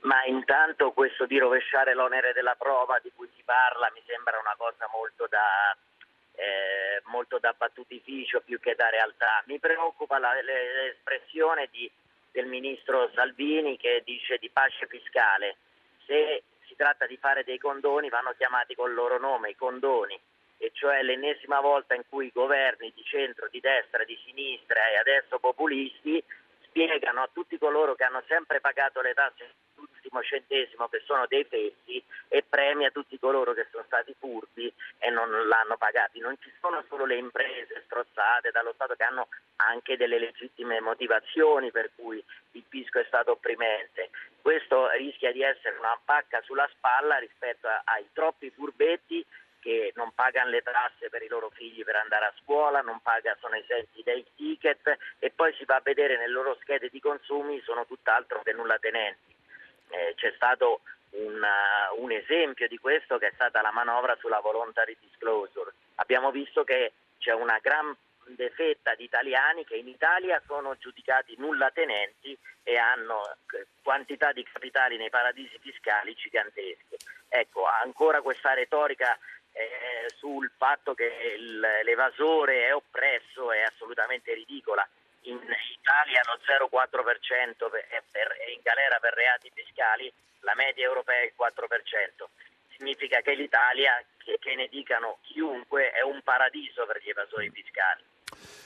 Ma intanto questo di rovesciare l'onere della prova di cui si parla mi sembra una cosa molto da, eh, molto da battutificio più che da realtà. Mi preoccupa la, l'espressione di, del ministro Salvini che dice di pace fiscale. Se si tratta di fare dei condoni vanno chiamati col loro nome, i condoni, e cioè l'ennesima volta in cui i governi di centro, di destra, di sinistra e adesso populisti spiegano a tutti coloro che hanno sempre pagato le tasse centesimo che sono dei fessi e premia tutti coloro che sono stati furbi e non l'hanno pagati. Non ci sono solo le imprese strozzate dallo Stato che hanno anche delle legittime motivazioni per cui il fisco è stato opprimente. Questo rischia di essere una pacca sulla spalla rispetto a, ai troppi furbetti che non pagano le tasse per i loro figli per andare a scuola, non paga, sono esenti dai ticket e poi si va a vedere nelle loro schede di consumi sono tutt'altro che nullatenenti. C'è stato un, uh, un esempio di questo che è stata la manovra sulla voluntary disclosure. Abbiamo visto che c'è una grande fetta di italiani che in Italia sono giudicati nullatenenti e hanno quantità di capitali nei paradisi fiscali giganteschi. Ecco, ancora questa retorica eh, sul fatto che il, l'evasore è oppresso è assolutamente ridicola. In Italia lo zero virgola quattro per cento è, per, è in galera per reati fiscali, la media europea è il quattro per cento. Significa che l'Italia, che, che ne dicano chiunque, è un paradiso per gli evasori fiscali.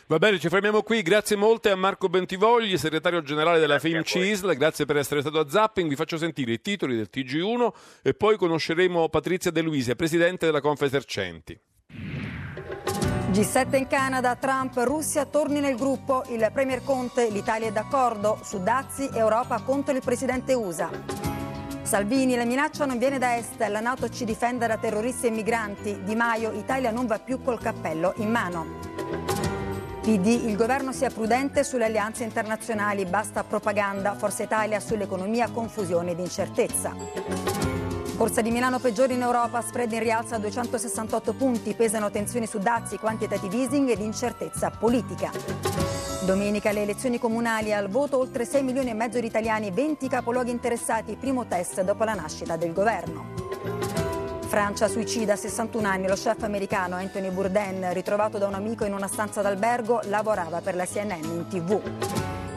Va bene, ci fermiamo qui. Grazie molte a Marco Bentivogli, segretario generale della FIMCISL. Grazie per essere stato a Zapping. Vi faccio sentire i titoli del T G uno e poi conosceremo Patrizia De Luise, presidente della Confesercenti. G sette in Canada, Trump, Russia, torni nel gruppo. Il premier Conte, l'Italia è d'accordo. Su dazi, Europa contro il presidente U S A. Salvini, la minaccia non viene da est, la NATO ci difende da terroristi e migranti. Di Maio, Italia non va più col cappello in mano. P D, il governo sia prudente sulle alleanze internazionali, basta propaganda. Forza Italia sull'economia, confusione ed incertezza. Borsa di Milano peggiore in Europa, spread in rialzo a duecentosessantotto punti, pesano tensioni su dazi, quantitative easing ed incertezza politica. Domenica le elezioni comunali, al voto oltre sei milioni e mezzo di italiani, venti capoluoghi interessati, primo test dopo la nascita del governo. Francia, suicida, sessantuno anni, lo chef americano Anthony Bourdain, ritrovato da un amico in una stanza d'albergo, lavorava per la C N N in tivù.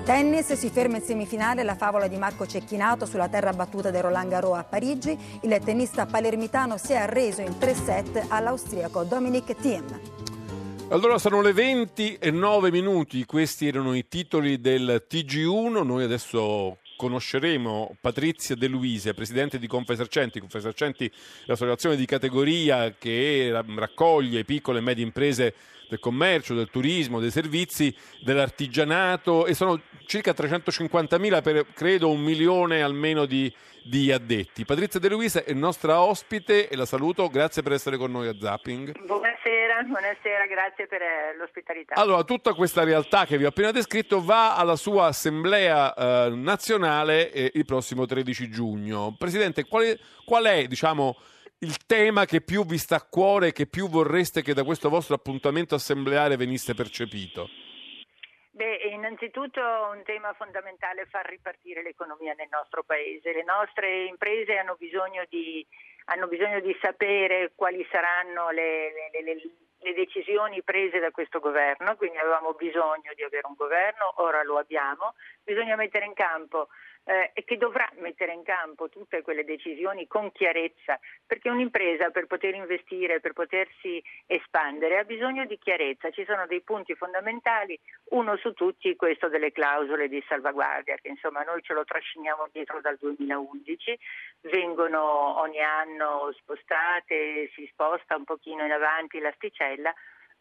Tennis, si ferma in semifinale la favola di Marco Cecchinato sulla terra battuta del Roland Garros a Parigi. Il tennista palermitano si è arreso in tre set all'austriaco Dominic Thiem. Allora sono le venti e nove minuti, questi erano i titoli del T G uno. Noi adesso conosceremo Patrizia De Luise, presidente di Confesercenti. Confesercenti è l'associazione di categoria che raccoglie piccole e medie imprese del commercio, del turismo, dei servizi, dell'artigianato, e sono circa trecentocinquantamila per credo un milione almeno di, di addetti. Patrizia De Luisa è nostra ospite e la saluto, grazie per essere con noi a Zapping. Buonasera, buonasera, grazie per l'ospitalità. Allora, tutta questa realtà che vi ho appena descritto va alla sua assemblea eh, nazionale eh, il prossimo tredici giugno. Presidente, qual è, qual è diciamo il tema che più vi sta a cuore, che più vorreste che da questo vostro appuntamento assembleare venisse percepito? Beh, innanzitutto un tema fondamentale è far ripartire l'economia nel nostro paese. Le nostre imprese hanno bisogno di, hanno bisogno di sapere quali saranno le, le, le, le decisioni prese da questo governo, quindi avevamo bisogno di avere un governo, ora lo abbiamo, bisogna mettere in campo Eh, e che dovrà mettere in campo tutte quelle decisioni con chiarezza, perché un'impresa per poter investire, per potersi espandere, ha bisogno di chiarezza. Ci sono dei punti fondamentali, uno su tutti questo delle clausole di salvaguardia, che insomma noi ce lo trasciniamo dietro dal duemilaundici, vengono ogni anno spostate, si sposta un pochino in avanti l'asticella,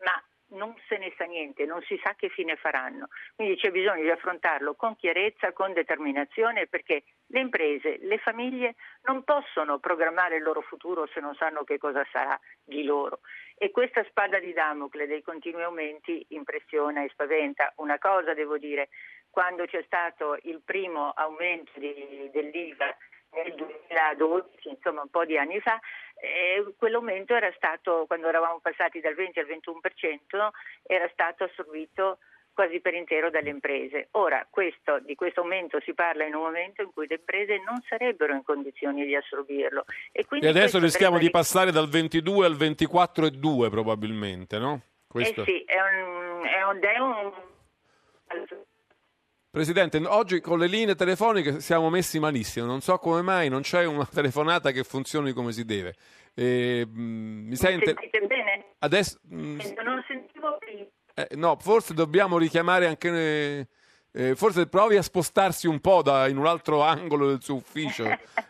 ma non se ne sa niente, non si sa che fine faranno. Quindi c'è bisogno di affrontarlo con chiarezza, con determinazione, perché le imprese, le famiglie non possono programmare il loro futuro se non sanno che cosa sarà di loro. E questa spada di Damocle dei continui aumenti impressiona e spaventa. Una cosa devo dire, quando c'è stato il primo aumento di, dell'IVA nel duemiladodici, insomma un po' di anni fa, eh, quell'aumento era stato, quando eravamo passati dal venti al ventuno per cento, era stato assorbito quasi per intero dalle imprese. Ora questo, di questo aumento si parla in un momento in cui le imprese non sarebbero in condizioni di assorbirlo. E, quindi e adesso rischiamo di passare dal ventidue al ventiquattro virgola due probabilmente, no? Questo. Eh sì, è un... È un, è un... Presidente, oggi con le linee telefoniche siamo messi malissimo, non so come mai, non c'è una telefonata che funzioni come si deve. E, mh, mi sente... Sentite bene? Adesso... Mh, non sentivo prima. Eh, no, forse dobbiamo richiamare anche... Eh, forse provi a spostarsi un po' da, in un altro angolo del suo ufficio.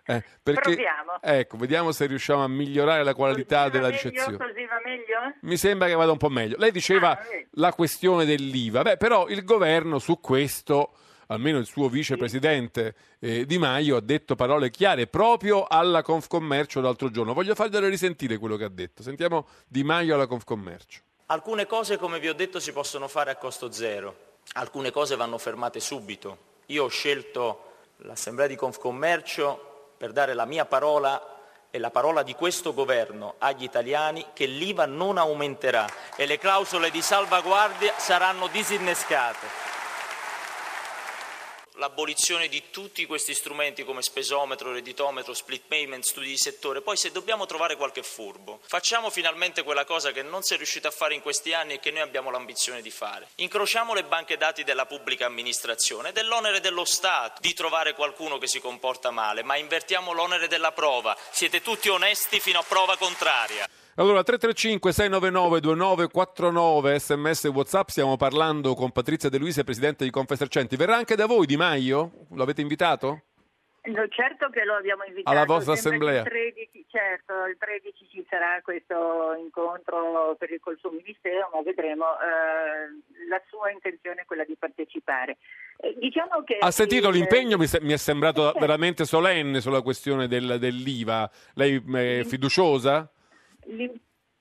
Eh, perché, proviamo. Ecco, vediamo se riusciamo a migliorare la qualità così della meglio, ricezione. Così va meglio? Mi sembra che vada un po' meglio. Lei diceva ah, la questione dell'IVA. Beh, però il governo su questo, almeno il suo vicepresidente eh, Di Maio, ha detto parole chiare proprio alla Confcommercio l'altro giorno. Voglio farglielo risentire quello che ha detto. Sentiamo Di Maio alla Confcommercio. Alcune cose, come vi ho detto, si possono fare a costo zero. Alcune cose vanno fermate subito. Io ho scelto l'Assemblea di Confcommercio per dare la mia parola e la parola di questo governo agli italiani che l'IVA non aumenterà e le clausole di salvaguardia saranno disinnescate. L'abolizione di tutti questi strumenti come spesometro, redditometro, split payment, studi di settore. Poi se dobbiamo trovare qualche furbo, facciamo finalmente quella cosa che non si è riuscita a fare in questi anni e che noi abbiamo l'ambizione di fare. Incrociamo le banche dati della pubblica amministrazione, dell'onere dello Stato di trovare qualcuno che si comporta male, ma invertiamo l'onere della prova. Siete tutti onesti fino a prova contraria. Allora, tre tre cinque sei nove nove due nove quattro nove, sms e WhatsApp, stiamo parlando con Patrizia De Luisa, presidente di Confesercenti. Verrà anche da voi Di Maio? L'avete invitato? No, certo che lo abbiamo invitato. Alla vostra assemblea? tredici, certo, il tredici ci sarà questo incontro per il, col suo ministero, ma vedremo. Eh, la sua intenzione è quella di partecipare. Eh, diciamo che ha sentito il, l'impegno, mi, se, mi è sembrato eh, veramente solenne sulla questione del, dell'IVA. Lei è fiduciosa?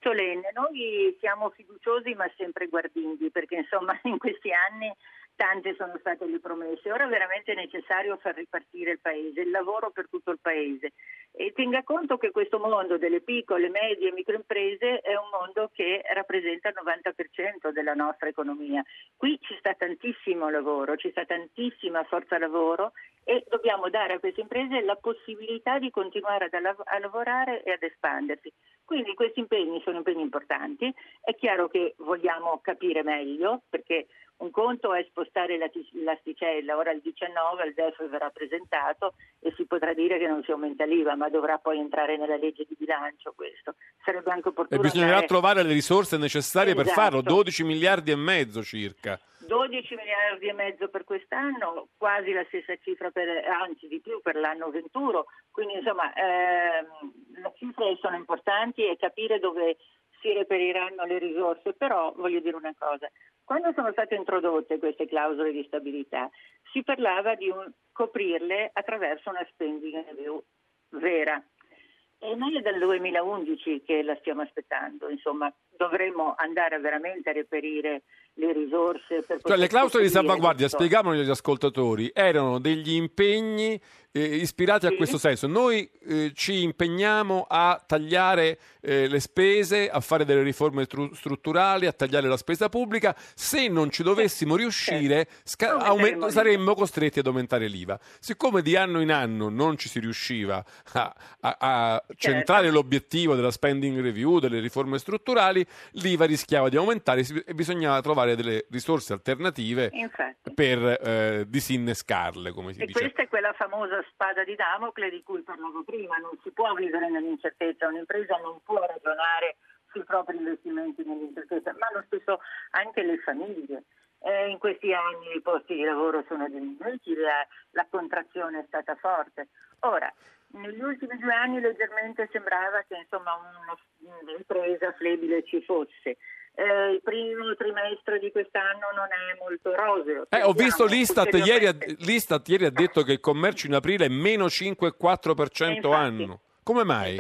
Solenne. Noi siamo fiduciosi ma sempre guardinghi, perché insomma in questi anni tante sono state le promesse, ora è veramente necessario far ripartire il paese, il lavoro per tutto il paese, e tenga conto che questo mondo delle piccole, medie e microimprese è un mondo che rappresenta il novanta per cento della nostra economia. Qui ci sta tantissimo lavoro, ci sta tantissima forza lavoro e dobbiamo dare a queste imprese la possibilità di continuare ad lav- a lavorare e ad espandersi. Quindi questi impegni sono impegni importanti, è chiaro che vogliamo capire meglio, perché un conto è spostare l'asticella, ora il diciannove il D E F verrà presentato e si potrà dire che non si aumenta l'IVA, ma dovrà poi entrare nella legge di bilancio questo. Sarebbe anche opportuno. E bisognerà andare... trovare le risorse necessarie, esatto, per farlo, dodici miliardi e mezzo circa. dodici miliardi e mezzo per quest'anno, quasi la stessa cifra, per, anzi di più, per l'anno ventuno. Quindi insomma ehm, le cifre sono importanti e capire dove si reperiranno le risorse, però voglio dire una cosa. Quando sono state introdotte queste clausole di stabilità, si parlava di un, coprirle attraverso una spending review vera. E noi è dal duemilaundici che la stiamo aspettando, insomma, dovremmo andare veramente a reperire le risorse. Per cioè, le clausole di salvaguardia, spiegavano agli ascoltatori, erano degli impegni eh, ispirati sì. a questo senso. Noi eh, ci impegniamo a tagliare eh, le spese, a fare delle riforme tru- strutturali, a tagliare la spesa pubblica. Se non ci dovessimo sì. riuscire, sca- aument- saremmo costretti ad aumentare l'IVA. Siccome di anno in anno non ci si riusciva a, a, a certo. centrare l'obiettivo della spending review, delle riforme strutturali, l'IVA rischiava di aumentare e bisognava trovare delle risorse alternative Infatti. per eh, disinnescarle, come si e dice. E questa è quella famosa spada di Damocle di cui parlavo prima. Non si può vivere nell'incertezza, un'impresa non può ragionare sui propri investimenti nell'incertezza, ma lo stesso anche le famiglie. Eh, in questi anni i posti di lavoro sono diminuiti, la, la contrazione è stata forte. Ora, negli ultimi due anni leggermente sembrava che insomma una, un'impresa flebile ci fosse. Eh, il primo trimestre di quest'anno non è molto roseo. Eh, ho visto l'Istat ieri, ha, l'Istat ieri ha detto che il commercio in aprile è meno cinque virgola quattro per cento infatti, anno. Come mai?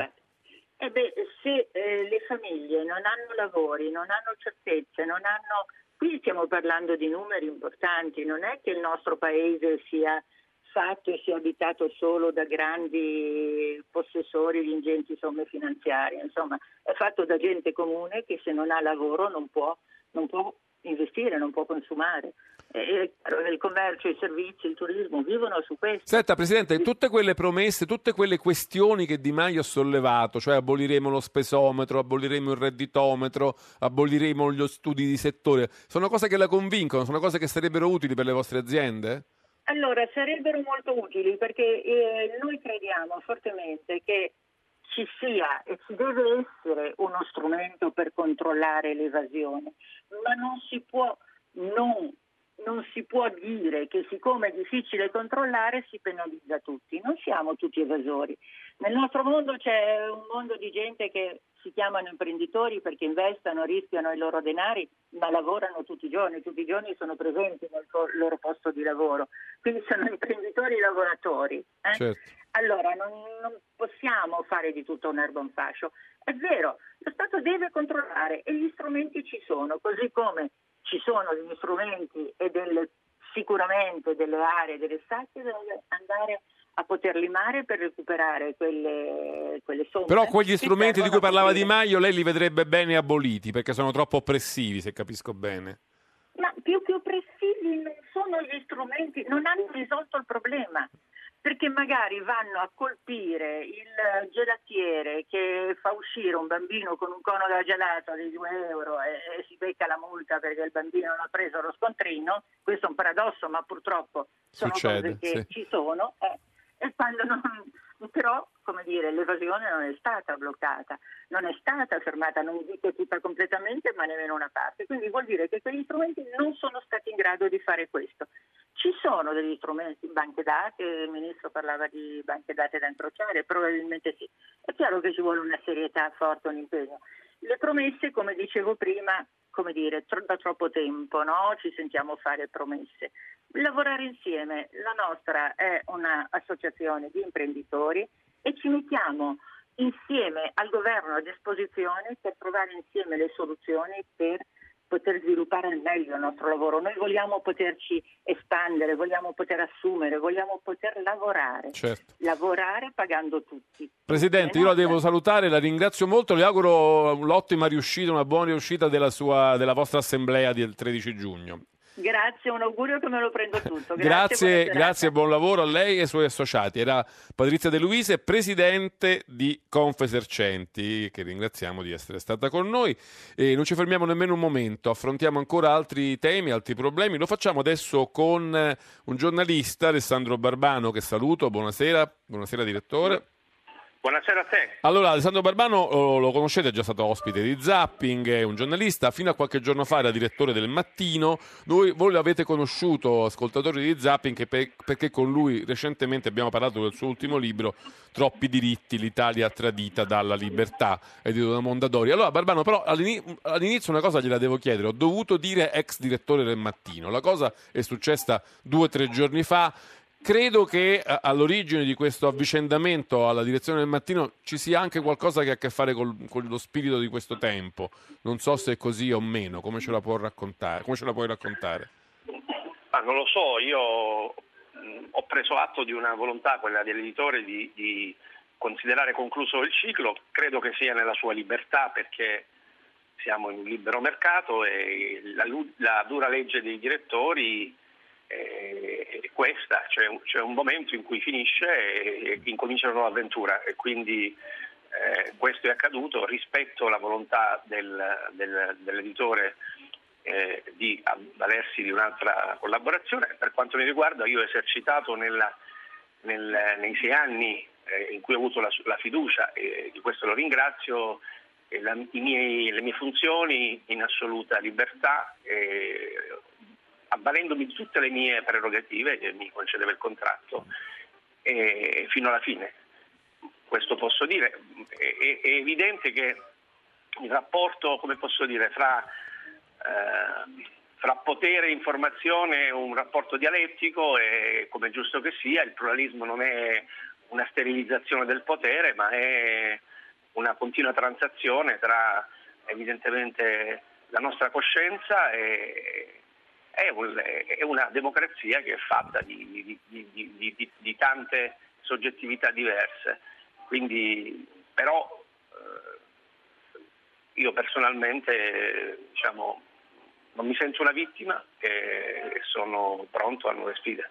Eh beh, se eh, le famiglie non hanno lavori, non hanno certezze, non hanno... Qui stiamo parlando di numeri importanti, non è che il nostro paese sia fatto e sia abitato solo da grandi possessori di ingenti somme finanziarie, insomma è fatto da gente comune che se non ha lavoro non può, non può investire, non può consumare. E il commercio, i servizi, il turismo vivono su questo. Senta Presidente, tutte quelle promesse, tutte quelle questioni che Di Maio ha sollevato, cioè aboliremo lo spesometro, aboliremo il redditometro, aboliremo gli studi di settore, sono cose che la convincono, sono cose che sarebbero utili per le vostre aziende? Allora, sarebbero molto utili perché eh, noi crediamo fortemente che ci sia e ci deve essere uno strumento per controllare l'evasione, ma non si può, non, non si può dire che siccome è difficile controllare si penalizza tutti. Non siamo tutti evasori. Nel nostro mondo c'è un mondo di gente che si chiamano imprenditori perché investono, rischiano i loro denari, ma lavorano tutti i giorni, tutti i giorni sono presenti nel loro posto di lavoro. Quindi sono imprenditori lavoratori. Eh? Certo. Allora non, non possiamo fare di tutto un'erba un fascio. È vero, lo Stato deve controllare e gli strumenti ci sono, così come ci sono degli strumenti e delle, sicuramente delle aree, delle sacche dove andare a poter limare per recuperare quelle, quelle somme. Però quegli strumenti di cui parlava Di Maio lei li vedrebbe bene aboliti perché sono troppo oppressivi, se capisco bene. Ma più che oppressivi non sono gli strumenti, non hanno risolto il problema, perché magari vanno a colpire il gelatiere che fa uscire un bambino con un cono da gelato di due euro e, e si becca la multa perché il bambino non ha preso lo scontrino. Questo è un paradosso, ma purtroppo sono Succede, cose che sì. ci sono. Eh. E quando non, però, come dire, l'evasione non è stata bloccata, non è stata fermata, non dico tutta completamente, ma nemmeno una parte. Quindi vuol dire che quegli strumenti non sono stati in grado di fare questo. Ci sono degli strumenti, banche dati, il ministro parlava di banche dati da incrociare, probabilmente sì. È chiaro che ci vuole una serietà forte, un impegno. Le promesse, come dicevo prima, come dire, tro- da troppo tempo, no? Ci sentiamo fare promesse. Lavorare insieme, la nostra è un'associazione di imprenditori e ci mettiamo insieme al governo a disposizione per trovare insieme le soluzioni per poter sviluppare al meglio il nostro lavoro. Noi vogliamo poterci espandere, vogliamo poter assumere, vogliamo poter lavorare. Certo. Lavorare pagando tutti. Presidente, io la devo salutare, la ringrazio molto, le auguro un'ottima riuscita, una buona riuscita della sua, della vostra assemblea del tredici giugno. Grazie, un augurio che me lo prendo tutto. Grazie, grazie, grazie, buon lavoro a lei e ai suoi associati. Era Patrizia De Luise, presidente di Confesercenti, che ringraziamo di essere stata con noi. E non ci fermiamo nemmeno un momento, affrontiamo ancora altri temi, altri problemi. Lo facciamo adesso con un giornalista, Alessandro Barbano, che saluto. Buonasera, buonasera direttore. Buonasera a te. Allora, Alessandro Barbano lo conoscete, è già stato ospite di Zapping, è un giornalista, fino a qualche giorno fa era direttore del Mattino. Noi, voi l'avete conosciuto, ascoltatori di Zapping, che per, perché con lui recentemente abbiamo parlato del suo ultimo libro, Troppi diritti, l'Italia tradita dalla libertà, edito da Mondadori. Allora Barbano, però all'inizio una cosa gliela devo chiedere, ho dovuto dire ex direttore del Mattino, la cosa è successa due o tre giorni fa. Credo che all'origine di questo avvicendamento alla direzione del Mattino ci sia anche qualcosa che ha a che fare col, con lo spirito di questo tempo. Non so se è così o meno, come ce la può raccontare? Come ce la puoi raccontare? Ma non lo so, io mh, ho preso atto di una volontà, quella dell'editore, di, di considerare concluso il ciclo. Credo che sia nella sua libertà, perché siamo in un libero mercato e la, la dura legge dei direttori è questa, cioè c'è un momento in cui finisce e incomincia una nuova avventura, e quindi eh, questo è accaduto. Rispetto la volontà del, del, dell'editore eh, di avvalersi di un'altra collaborazione. Per quanto mi riguarda, io ho esercitato nella, nel, nei sei anni eh, in cui ho avuto la, la fiducia, e di questo lo ringrazio, e la, i miei, le mie funzioni in assoluta libertà, e avvalendomi di tutte le mie prerogative che mi concedeva il contratto, e fino alla fine. Questo posso dire. È, è evidente che il rapporto, come posso dire, fra, eh, fra potere e informazione è un rapporto dialettico, e come è giusto che sia, il pluralismo non è una sterilizzazione del potere, ma è una continua transazione tra evidentemente la nostra coscienza e è una democrazia che è fatta di, di, di, di, di, di tante soggettività diverse. Quindi, però, io personalmente, diciamo, non mi sento una vittima e sono pronto a nuove sfide.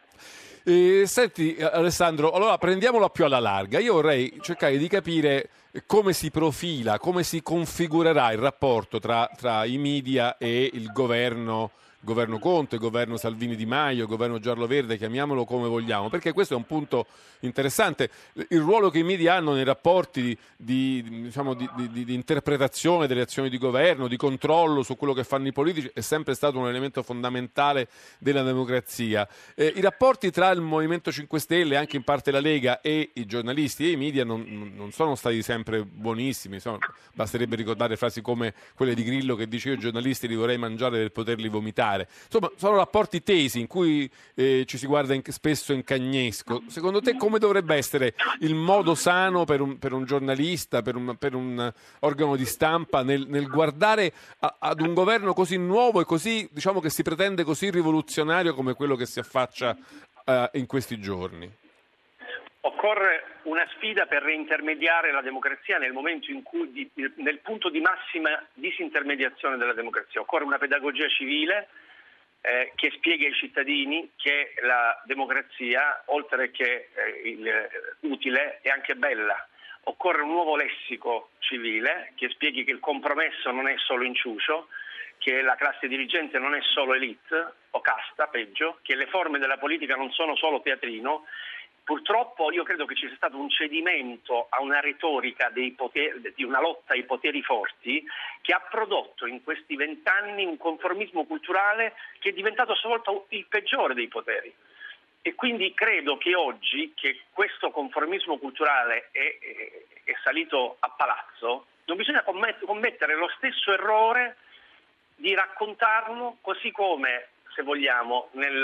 Eh, senti Alessandro, allora prendiamola più alla larga. Io vorrei cercare di capire come si profila, come si configurerà il rapporto tra, tra i media e il governo. Governo Conte, governo Salvini Di Maio, governo giallo-verde, chiamiamolo come vogliamo, perché questo è un punto interessante. Il ruolo che i media hanno nei rapporti di, di, diciamo, di, di, di interpretazione delle azioni di governo, di controllo su quello che fanno i politici, è sempre stato un elemento fondamentale della democrazia. Eh, I rapporti tra il Movimento cinque Stelle, anche in parte la Lega, e i giornalisti e i media non, non sono stati sempre buonissimi. Insomma, basterebbe ricordare frasi come quelle di Grillo che dice: io i giornalisti li vorrei mangiare per poterli vomitare. Insomma, sono rapporti tesi in cui eh, ci si guarda in, spesso in cagnesco. Secondo te come dovrebbe essere il modo sano per un, per un giornalista, per un, per un organo di stampa nel, nel guardare a, ad un governo così nuovo e così, diciamo, che si pretende così rivoluzionario come quello che si affaccia eh, in questi giorni? Occorre una sfida per reintermediare la democrazia nel momento in cui, di, nel punto di massima disintermediazione della democrazia. Occorre una pedagogia civile eh, che spieghi ai cittadini che la democrazia, oltre che eh, il, utile, è anche bella. Occorre un nuovo lessico civile che spieghi che il compromesso non è solo inciucio, che la classe dirigente non è solo elite o casta, peggio, che le forme della politica non sono solo teatrino. Purtroppo io credo che ci sia stato un cedimento a una retorica dei poteri, di una lotta ai poteri forti, che ha prodotto in questi vent'anni un conformismo culturale che è diventato a sua volta il peggiore dei poteri. E quindi credo che oggi, che questo conformismo culturale è, è, è salito a palazzo, non bisogna commettere lo stesso errore di raccontarlo, così come, se vogliamo, nel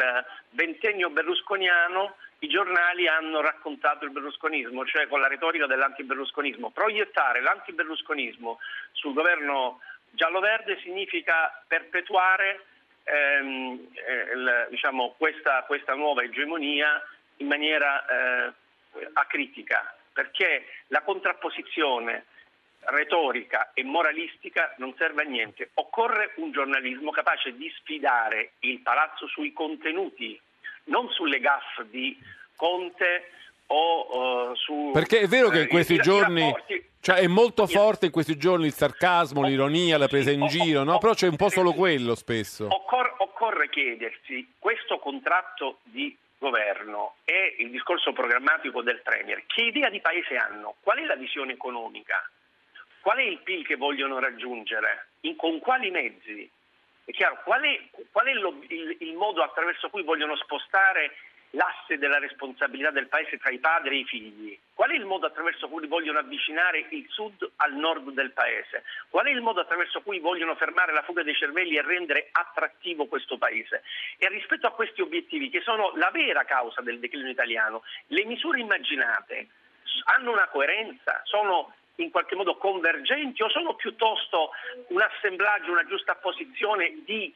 ventennio berlusconiano i giornali hanno raccontato il berlusconismo, cioè con la retorica dell'antiberlusconismo. Proiettare l'antiberlusconismo sul governo giallo-verde significa perpetuare ehm, eh, il, diciamo, questa, questa nuova egemonia in maniera eh, acritica, perché la contrapposizione retorica e moralistica non serve a niente. Occorre un giornalismo capace di sfidare il palazzo sui contenuti, non sulle gaffe di Conte o uh, su... Perché è vero che in questi eh, giorni, rapporti... cioè è molto forte in questi giorni il sarcasmo, oh, l'ironia, la presa in oh, giro, oh, no? Oh, però c'è un po' solo quello spesso. Occor- occorre chiedersi, questo contratto di governo e il discorso programmatico del Premier, che idea di paese hanno? Qual è la visione economica? Qual è il P I L che vogliono raggiungere? In, con quali mezzi? È chiaro, qual è, qual è lo, il, il modo attraverso cui vogliono spostare l'asse della responsabilità del paese tra i padri e i figli? Qual è il modo attraverso cui vogliono avvicinare il sud al nord del paese? Qual è il modo attraverso cui vogliono fermare la fuga dei cervelli e rendere attrattivo questo paese? E rispetto a questi obiettivi, che sono la vera causa del declino italiano, le misure immaginate hanno una coerenza? Sono in qualche modo convergenti o sono piuttosto un assemblaggio, una giusta posizione di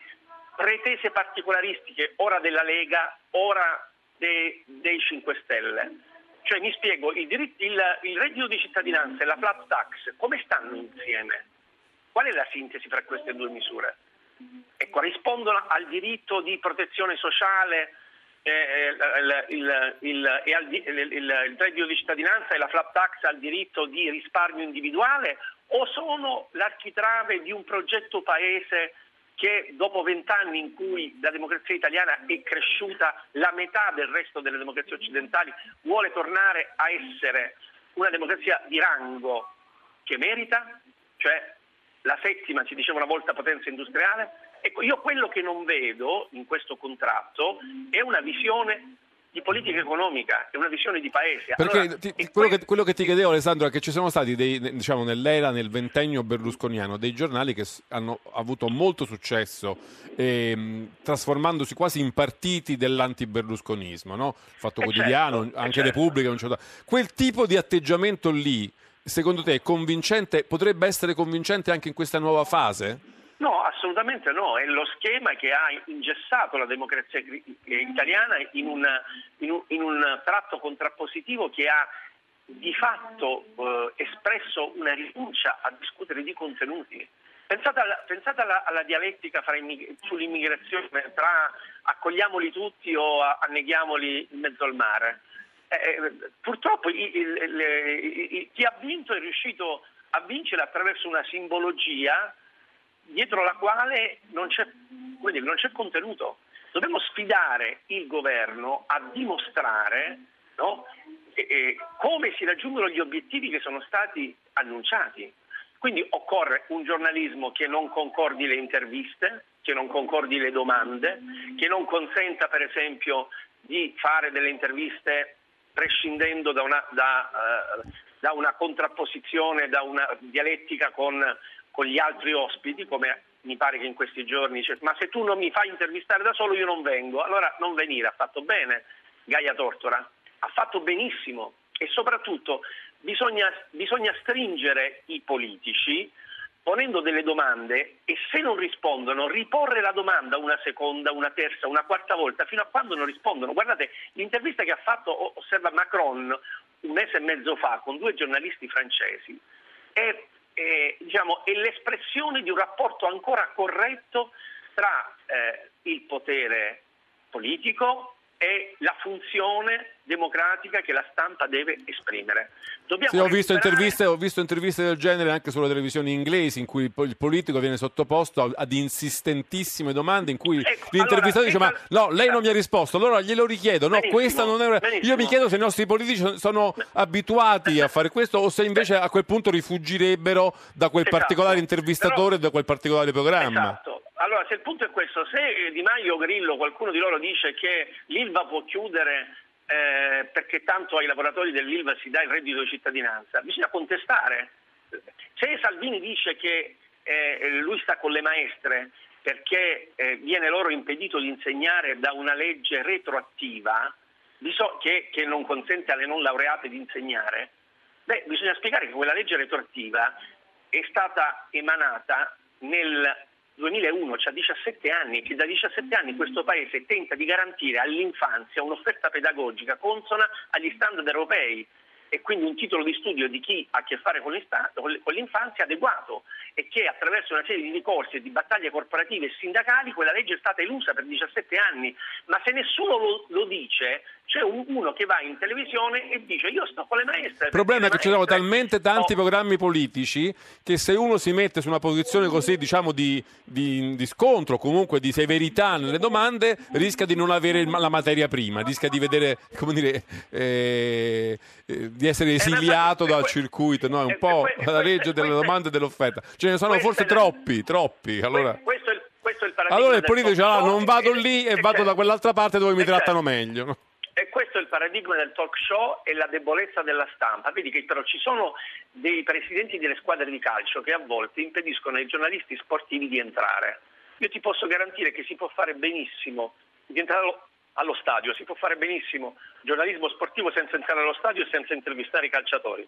pretese particolaristiche, ora della Lega, ora dei, dei cinque Stelle? Cioè, mi spiego, il, diritto, il, il reddito di cittadinanza e la flat tax come stanno insieme? Qual è la sintesi fra queste due misure? E corrispondono al diritto di protezione sociale e il reddito di cittadinanza e la flat tax al diritto di risparmio individuale, o sono l'architrave di un progetto paese che dopo vent'anni in cui la democrazia italiana è cresciuta la metà del resto delle democrazie occidentali vuole tornare a essere una democrazia di rango che merita, cioè la settima, ci diceva una volta, potenza industriale? Ecco, io quello che non vedo in questo contratto è una visione di politica economica, è una visione di paese. Perché allora, ti, quello, questo... che, quello che ti chiedevo, Alessandro, è che ci sono stati, dei, diciamo, nell'era, nel ventennio berlusconiano, dei giornali che hanno avuto molto successo, ehm, trasformandosi quasi in partiti dell'anti-berlusconismo, no? Il Fatto Quotidiano, certo, anche certo. Repubblica, un certo... quel tipo di atteggiamento lì, secondo te, è convincente? Potrebbe essere convincente anche in questa nuova fase? No, assolutamente no, è lo schema che ha ingessato la democrazia italiana in un, in un, in un tratto contrappositivo che ha di fatto eh, espresso una rinuncia a discutere di contenuti. Pensate alla, pensate alla, alla dialettica fra immig- sull'immigrazione, tra accogliamoli tutti o anneghiamoli in mezzo al mare. Eh, purtroppo il, il, il, chi ha vinto è riuscito a vincere attraverso una simbologia dietro la quale non c'è, quindi non c'è contenuto. Dobbiamo sfidare il governo a dimostrare, no, e, e come si raggiungono gli obiettivi che sono stati annunciati. Quindi occorre un giornalismo che non concordi le interviste, che non concordi le domande, che non consenta per esempio di fare delle interviste prescindendo da una, da, uh, da una contrapposizione, da una dialettica con... con gli altri ospiti, come mi pare che in questi giorni dice, ma se tu non mi fai intervistare da solo io non vengo, allora non venire. Ha fatto bene Gaia Tortora, ha fatto benissimo, e soprattutto bisogna, bisogna stringere i politici ponendo delle domande, e se non rispondono riporre la domanda una seconda, una terza, una quarta volta, fino a quando non rispondono. Guardate l'intervista che ha fatto, osserva Macron, un mese e mezzo fa con due giornalisti francesi, è Eh, diciamo, è l'espressione di un rapporto ancora corretto tra eh, il potere politico e la funzione democratica che la stampa deve esprimere. Dobbiamo sì, ho, visto interviste, ho visto interviste del genere anche sulla televisione inglese in cui il politico viene sottoposto ad insistentissime domande in cui ecco, l'intervistato allora, dice ma no, lei non mi ha risposto, allora glielo richiedo. No, benissimo, questa non è una... Io mi chiedo se i nostri politici sono abituati a fare questo o se invece a quel punto rifuggirebbero da quel esatto. particolare intervistatore e da quel particolare programma. Esatto. Allora, se il punto è questo, se Di Maio o Grillo, qualcuno di loro dice che l'Ilva può chiudere Eh, perché tanto ai lavoratori dell'Ilva si dà il reddito di cittadinanza, bisogna contestare. Se Salvini dice che eh, lui sta con le maestre perché eh, viene loro impedito di insegnare da una legge retroattiva che, che non consente alle non laureate di insegnare, beh, bisogna spiegare che quella legge retroattiva è stata emanata nel duemilauno, c'ha diciassette anni, che da diciassette anni questo Paese tenta di garantire all'infanzia un'offerta pedagogica consona agli standard europei e quindi un titolo di studio di chi ha a che fare con l'infanzia adeguato, e che attraverso una serie di ricorsi e di battaglie corporative e sindacali quella legge è stata elusa per diciassette anni. Ma se nessuno lo, lo dice, c'è uno che va in televisione e dice io sto con le maestre. Il problema è che ci sono talmente tanti no. programmi politici che se uno si mette su una posizione così, diciamo, di, di, di scontro, comunque di severità nelle domande, rischia di non avere la materia prima, rischia di vedere, come dire, eh, eh, di essere esiliato dal circuito, no? È un po' la legge delle domande e dell'offerta. Ce ne sono forse troppi, troppi. Allora... Questo è il paradigma. Allora il politico dice ah, non vado lì e vado da quell'altra parte dove mi trattano meglio. E questo è il paradigma del talk show e la debolezza della stampa. Vedi che però ci sono dei presidenti delle squadre di calcio che a volte impediscono ai giornalisti sportivi di entrare. Io ti posso garantire che si può fare benissimo di entrare allo stadio, si può fare benissimo giornalismo sportivo senza entrare allo stadio e senza intervistare i calciatori.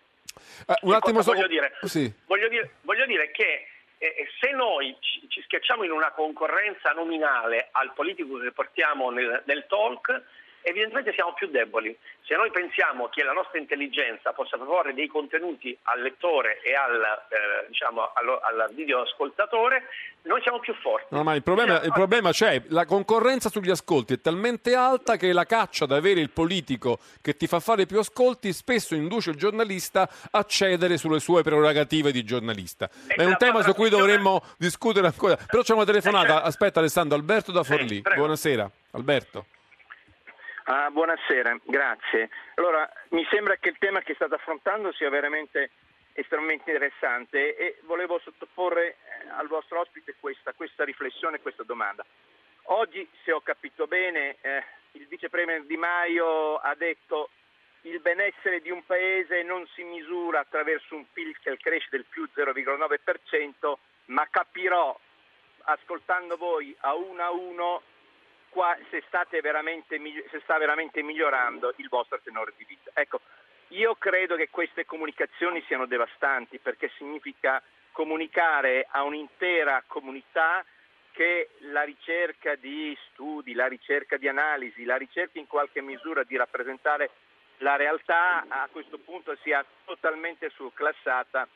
Eh, un attimo so... voglio, dire, sì. voglio dire, voglio dire che E se noi ci schiacciamo in una concorrenza nominale al politico che portiamo nel, nel talk, evidentemente siamo più deboli. Se noi pensiamo che la nostra intelligenza possa proporre dei contenuti al lettore e al, eh, diciamo, allo, al videoascoltatore, noi siamo più forti. No, ma il problema, il problema c'è, la concorrenza sugli ascolti è talmente alta che la caccia ad avere il politico che ti fa fare più ascolti spesso induce il giornalista a cedere sulle sue prerogative di giornalista. È un tema su cui dovremmo discutere ancora. Però c'è una telefonata. Aspetta Alessandro, Alberto da Forlì. Sì, buonasera Alberto. Ah, buonasera, grazie. Allora, mi sembra che il tema che state affrontando sia veramente estremamente interessante e volevo sottoporre al vostro ospite questa, questa riflessione, questa domanda. Oggi, se ho capito bene, eh, il vice premier Di Maio ha detto il benessere di un paese non si misura attraverso un P I L che cresce del più zero virgola nove per cento, ma capirò, ascoltando voi a uno a uno, qua se state veramente se sta veramente migliorando il vostro tenore di vita. Ecco, io credo che queste comunicazioni siano devastanti, perché significa comunicare a un'intera comunità che la ricerca di studi, la ricerca di analisi, la ricerca in qualche misura di rappresentare la realtà a questo punto sia totalmente surclassata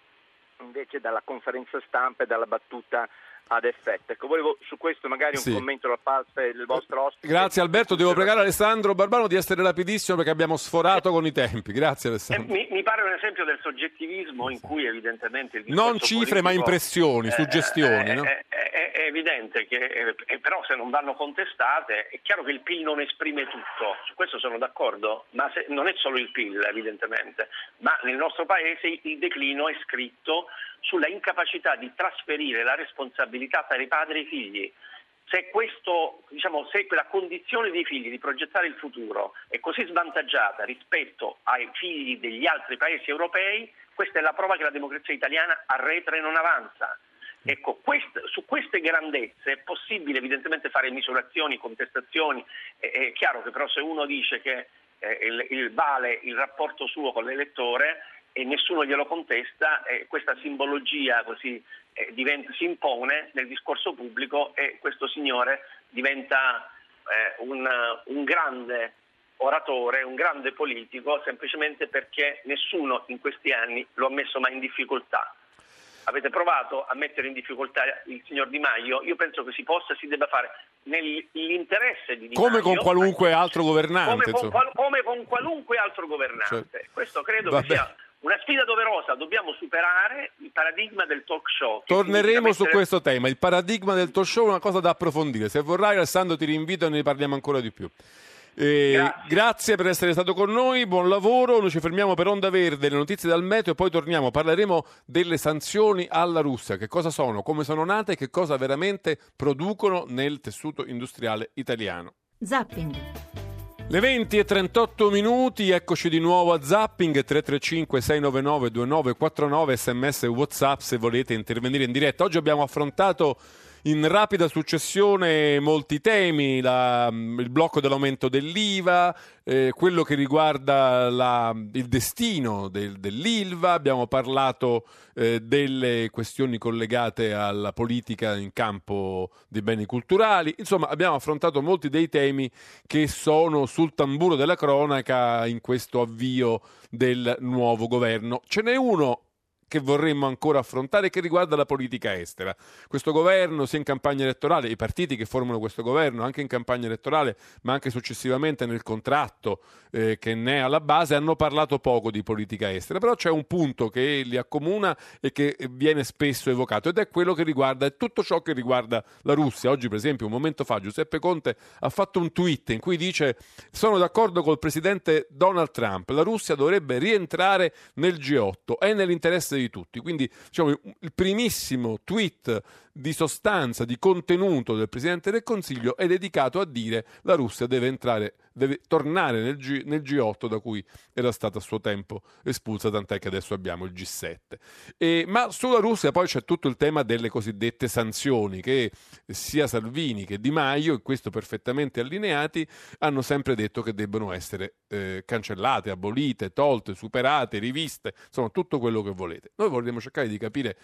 invece dalla conferenza stampa e dalla battuta ad effetto. Ecco, volevo su questo magari un sì. commento da parte del vostro ospite. Grazie Alberto, devo pregare Alessandro Barbano di essere rapidissimo perché abbiamo sforato eh. con i tempi. Grazie Alessandro. Eh, mi, mi pare un esempio del soggettivismo in cui evidentemente il non cifre ma impressioni, eh, suggestioni. Eh, no? è, è, è evidente che eh, però se non vanno contestate è chiaro che il P I L non esprime tutto. Su questo sono d'accordo, ma se, non è solo il P I L evidentemente, ma nel nostro paese il declino è scritto sulla incapacità di trasferire la responsabilità tra i padri e i figli. Se questo, diciamo, se quella condizione dei figli di progettare il futuro è così svantaggiata rispetto ai figli degli altri paesi europei, questa è la prova che la democrazia italiana arretra e non avanza. Ecco, quest, su queste grandezze è possibile evidentemente fare misurazioni, contestazioni. È, è chiaro che però se uno dice che eh, il, il vale il rapporto suo con l'elettore e nessuno glielo contesta, eh, questa simbologia così eh, diventa, si impone nel discorso pubblico e questo signore diventa eh, un, un grande oratore, un grande politico, semplicemente perché nessuno in questi anni lo ha messo mai in difficoltà. Avete provato a mettere in difficoltà il signor Di Maio? Io penso che si possa e si debba fare nell'interesse di Di Maio, come con qualunque altro governante, come con, come con qualunque altro governante. Cioè, questo credo vabbè. che sia una sfida doverosa, dobbiamo superare il paradigma del talk show. Torneremo mettere... su questo tema, il paradigma del talk show è una cosa da approfondire. Se vorrai Alessandro ti rinvito e ne parliamo ancora di più. Eh, grazie. grazie per essere stato con noi, buon lavoro. Noi ci fermiamo per Onda Verde, le notizie dal meteo e poi torniamo, parleremo delle sanzioni alla Russia, che cosa sono, come sono nate e che cosa veramente producono nel tessuto industriale italiano. Zapping. Le venti e trentotto minuti, eccoci di nuovo a Zapping. Tre tre cinque sei nove nove due nove quattro nove, sms e WhatsApp se volete intervenire in diretta. Oggi abbiamo affrontato in rapida successione molti temi, la, il blocco dell'aumento dell'I V A, eh, quello che riguarda la, il destino del, dell'I L V A, abbiamo parlato eh, delle questioni collegate alla politica in campo dei beni culturali, insomma abbiamo affrontato molti dei temi che sono sul tamburo della cronaca in questo avvio del nuovo governo. Ce n'è uno che vorremmo ancora affrontare, che riguarda la politica estera. Questo governo, sia in campagna elettorale, i partiti che formano questo governo anche in campagna elettorale, ma anche successivamente nel contratto eh, che ne è alla base, hanno parlato poco di politica estera. Però c'è un punto che li accomuna e che viene spesso evocato, ed è quello che riguarda è tutto ciò che riguarda la Russia. Oggi, per esempio, un momento fa Giuseppe Conte ha fatto un tweet in cui dice: sono d'accordo col presidente Donald Trump, la Russia dovrebbe rientrare nel G otto, è nell'interesse di tutti. Quindi, diciamo, il primissimo tweet di sostanza, di contenuto del Presidente del Consiglio è dedicato a dire: la Russia deve entrare, deve tornare nel, G, nel G otto, da cui era stata a suo tempo espulsa, tant'è che adesso abbiamo il G sette. E, ma sulla Russia poi c'è tutto il tema delle cosiddette sanzioni, che sia Salvini che Di Maio, e questo perfettamente allineati, hanno sempre detto che debbano essere eh, cancellate, abolite, tolte, superate, riviste, insomma tutto quello che volete. Noi vogliamo cercare di capire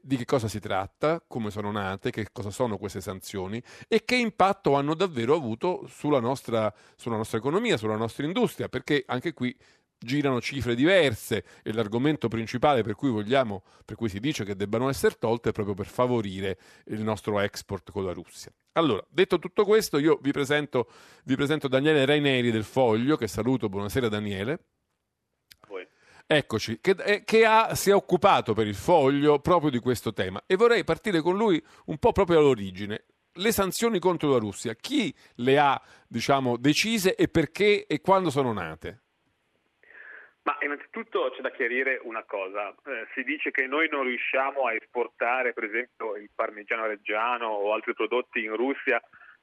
di che cosa si tratta, come sono nate, che cosa sono queste sanzioni e che impatto hanno davvero avuto sulla nostra, sulla nostra economia, sulla nostra industria, perché anche qui girano cifre diverse e l'argomento principale per cui vogliamo, per cui si dice che debbano essere tolte, è proprio per favorire il nostro export con la Russia. Allora, detto tutto questo, io vi presento, vi presento Daniele Raineri del Foglio, che saluto. Buonasera Daniele. Eccoci, che, che ha, si è occupato per il Foglio proprio di questo tema, e vorrei partire con lui un po' proprio all'origine. Le sanzioni contro la Russia, chi le ha, diciamo, decise e perché e quando sono nate? Ma innanzitutto c'è da chiarire una cosa, eh, si dice che noi non riusciamo a esportare, per esempio, il parmigiano reggiano o altri prodotti in Russia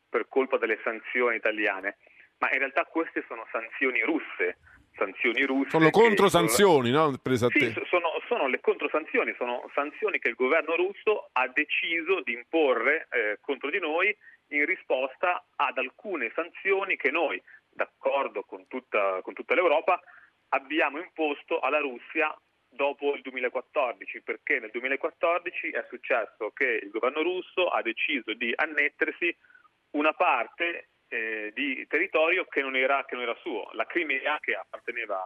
per colpa delle sanzioni italiane, ma in realtà queste sono sanzioni russe. Sanzioni russe sono controsanzioni, sono... no? Sì, sono, sono le controsanzioni, sono sanzioni che il governo russo ha deciso di imporre eh, contro di noi in risposta ad alcune sanzioni che noi, d'accordo con tutta, con tutta l'Europa, abbiamo imposto alla Russia dopo il duemilaquattordici, perché nel duemilaquattordici è successo che il governo russo ha deciso di annettersi una parte Eh, di territorio che non era che non era suo, la Crimea, che apparteneva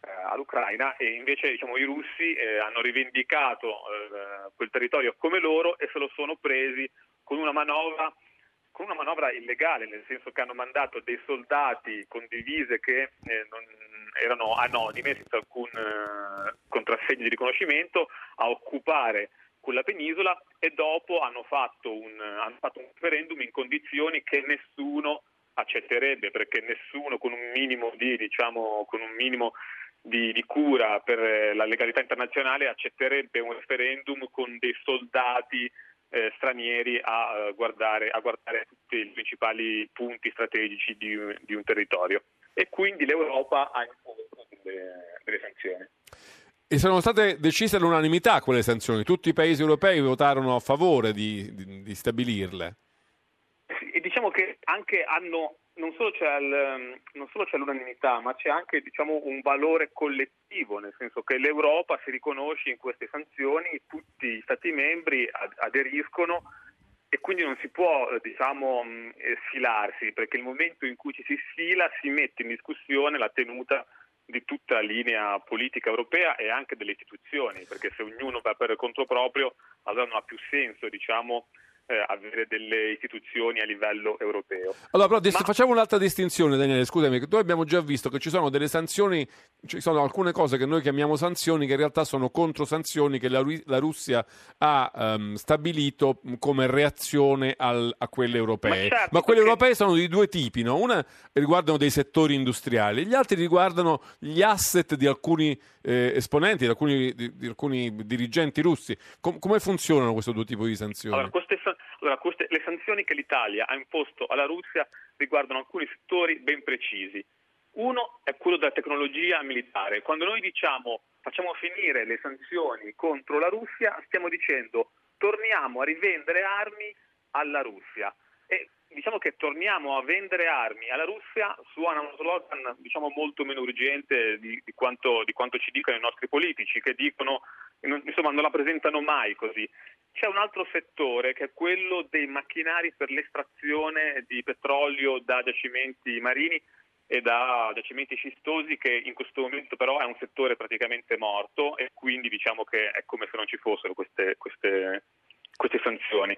eh, all'Ucraina, e invece, diciamo, i russi eh, hanno rivendicato eh, quel territorio come loro e se lo sono presi con una manovra con una manovra illegale, nel senso che hanno mandato dei soldati con divise che eh, non erano anonime, senza alcun eh, contrassegno di riconoscimento, a occupare quella penisola, e dopo hanno fatto un hanno fatto un referendum in condizioni che nessuno accetterebbe, perché nessuno con un minimo di diciamo con un minimo di, di cura per la legalità internazionale accetterebbe un referendum con dei soldati eh, stranieri a guardare a guardare tutti i principali punti strategici di, di un territorio, e quindi l'Europa ha imposto delle, delle sanzioni. E sono state decise all'unanimità quelle sanzioni, tutti i paesi europei votarono a favore di, di, di stabilirle. E diciamo che anche hanno, non solo c'è, il, non solo c'è l'unanimità, ma c'è anche, diciamo, un valore collettivo, nel senso che l'Europa si riconosce in queste sanzioni, tutti gli Stati membri ad, aderiscono, e quindi non si può, diciamo, sfilarsi, perché il momento in cui ci si sfila si mette in discussione la tenuta di tutta la linea politica europea e anche delle istituzioni, perché se ognuno va per conto proprio, allora non ha più senso, diciamo, eh, avere delle istituzioni a livello europeo. Allora, però dis- Ma... facciamo un'altra distinzione, Daniele, scusami, che noi abbiamo già visto che ci sono delle sanzioni, ci sono alcune cose che noi chiamiamo sanzioni che in realtà sono controsanzioni che la, Ru- la Russia ha um, stabilito come reazione al- a quelle europee. Ma, certo, Ma quelle perché... europee sono di due tipi, no? Una riguardano dei settori industriali, gli altri riguardano gli asset di alcuni eh, esponenti, di alcuni, di, di alcuni dirigenti russi. Com- come funzionano questi due tipi di sanzioni? Allora, queste san- Allora, queste, le sanzioni che l'Italia ha imposto alla Russia riguardano alcuni settori ben precisi. Uno è quello della tecnologia militare. Quando noi diciamo facciamo finire le sanzioni contro la Russia, stiamo dicendo torniamo a rivendere armi alla Russia. E diciamo che torniamo a vendere armi alla Russia suona uno slogan, diciamo, molto meno urgente di, di, quanto, di quanto ci dicono i nostri politici, che dicono, insomma, non la presentano mai così. C'è un altro settore che è quello dei macchinari per l'estrazione di petrolio da giacimenti marini, e da giacimenti scistosi, che in questo momento però è un settore praticamente morto, e quindi diciamo che è come se non ci fossero queste, queste, queste sanzioni.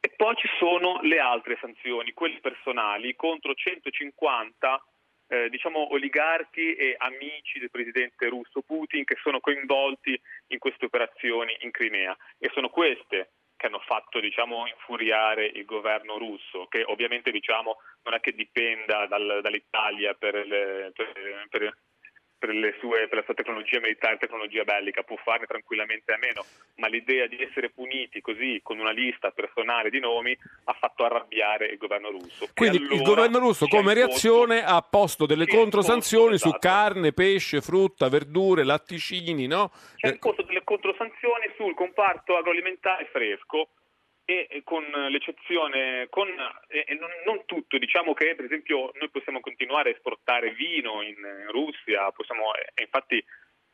E poi ci sono le altre sanzioni, quelle personali, contro centocinquanta eh, diciamo oligarchi e amici del presidente russo Putin che sono coinvolti in queste operazioni in Crimea, e sono queste che hanno fatto, diciamo, infuriare il governo russo, che ovviamente, diciamo, non è che dipenda dal, dall'Italia per le, per, per, per le sue per la sua tecnologia militare, tecnologia bellica, può farne tranquillamente a meno, ma l'idea di essere puniti così con una lista personale di nomi ha fatto arrabbiare il governo russo. Quindi allora il governo russo, come reazione, ha posto delle controsanzioni su carne, pesce, frutta, verdure, latticini, no? C'è il posto delle controsanzioni sul comparto agroalimentare fresco, e con l'eccezione, con e non, non tutto, diciamo che per esempio noi possiamo continuare a esportare vino in Russia, possiamo, e infatti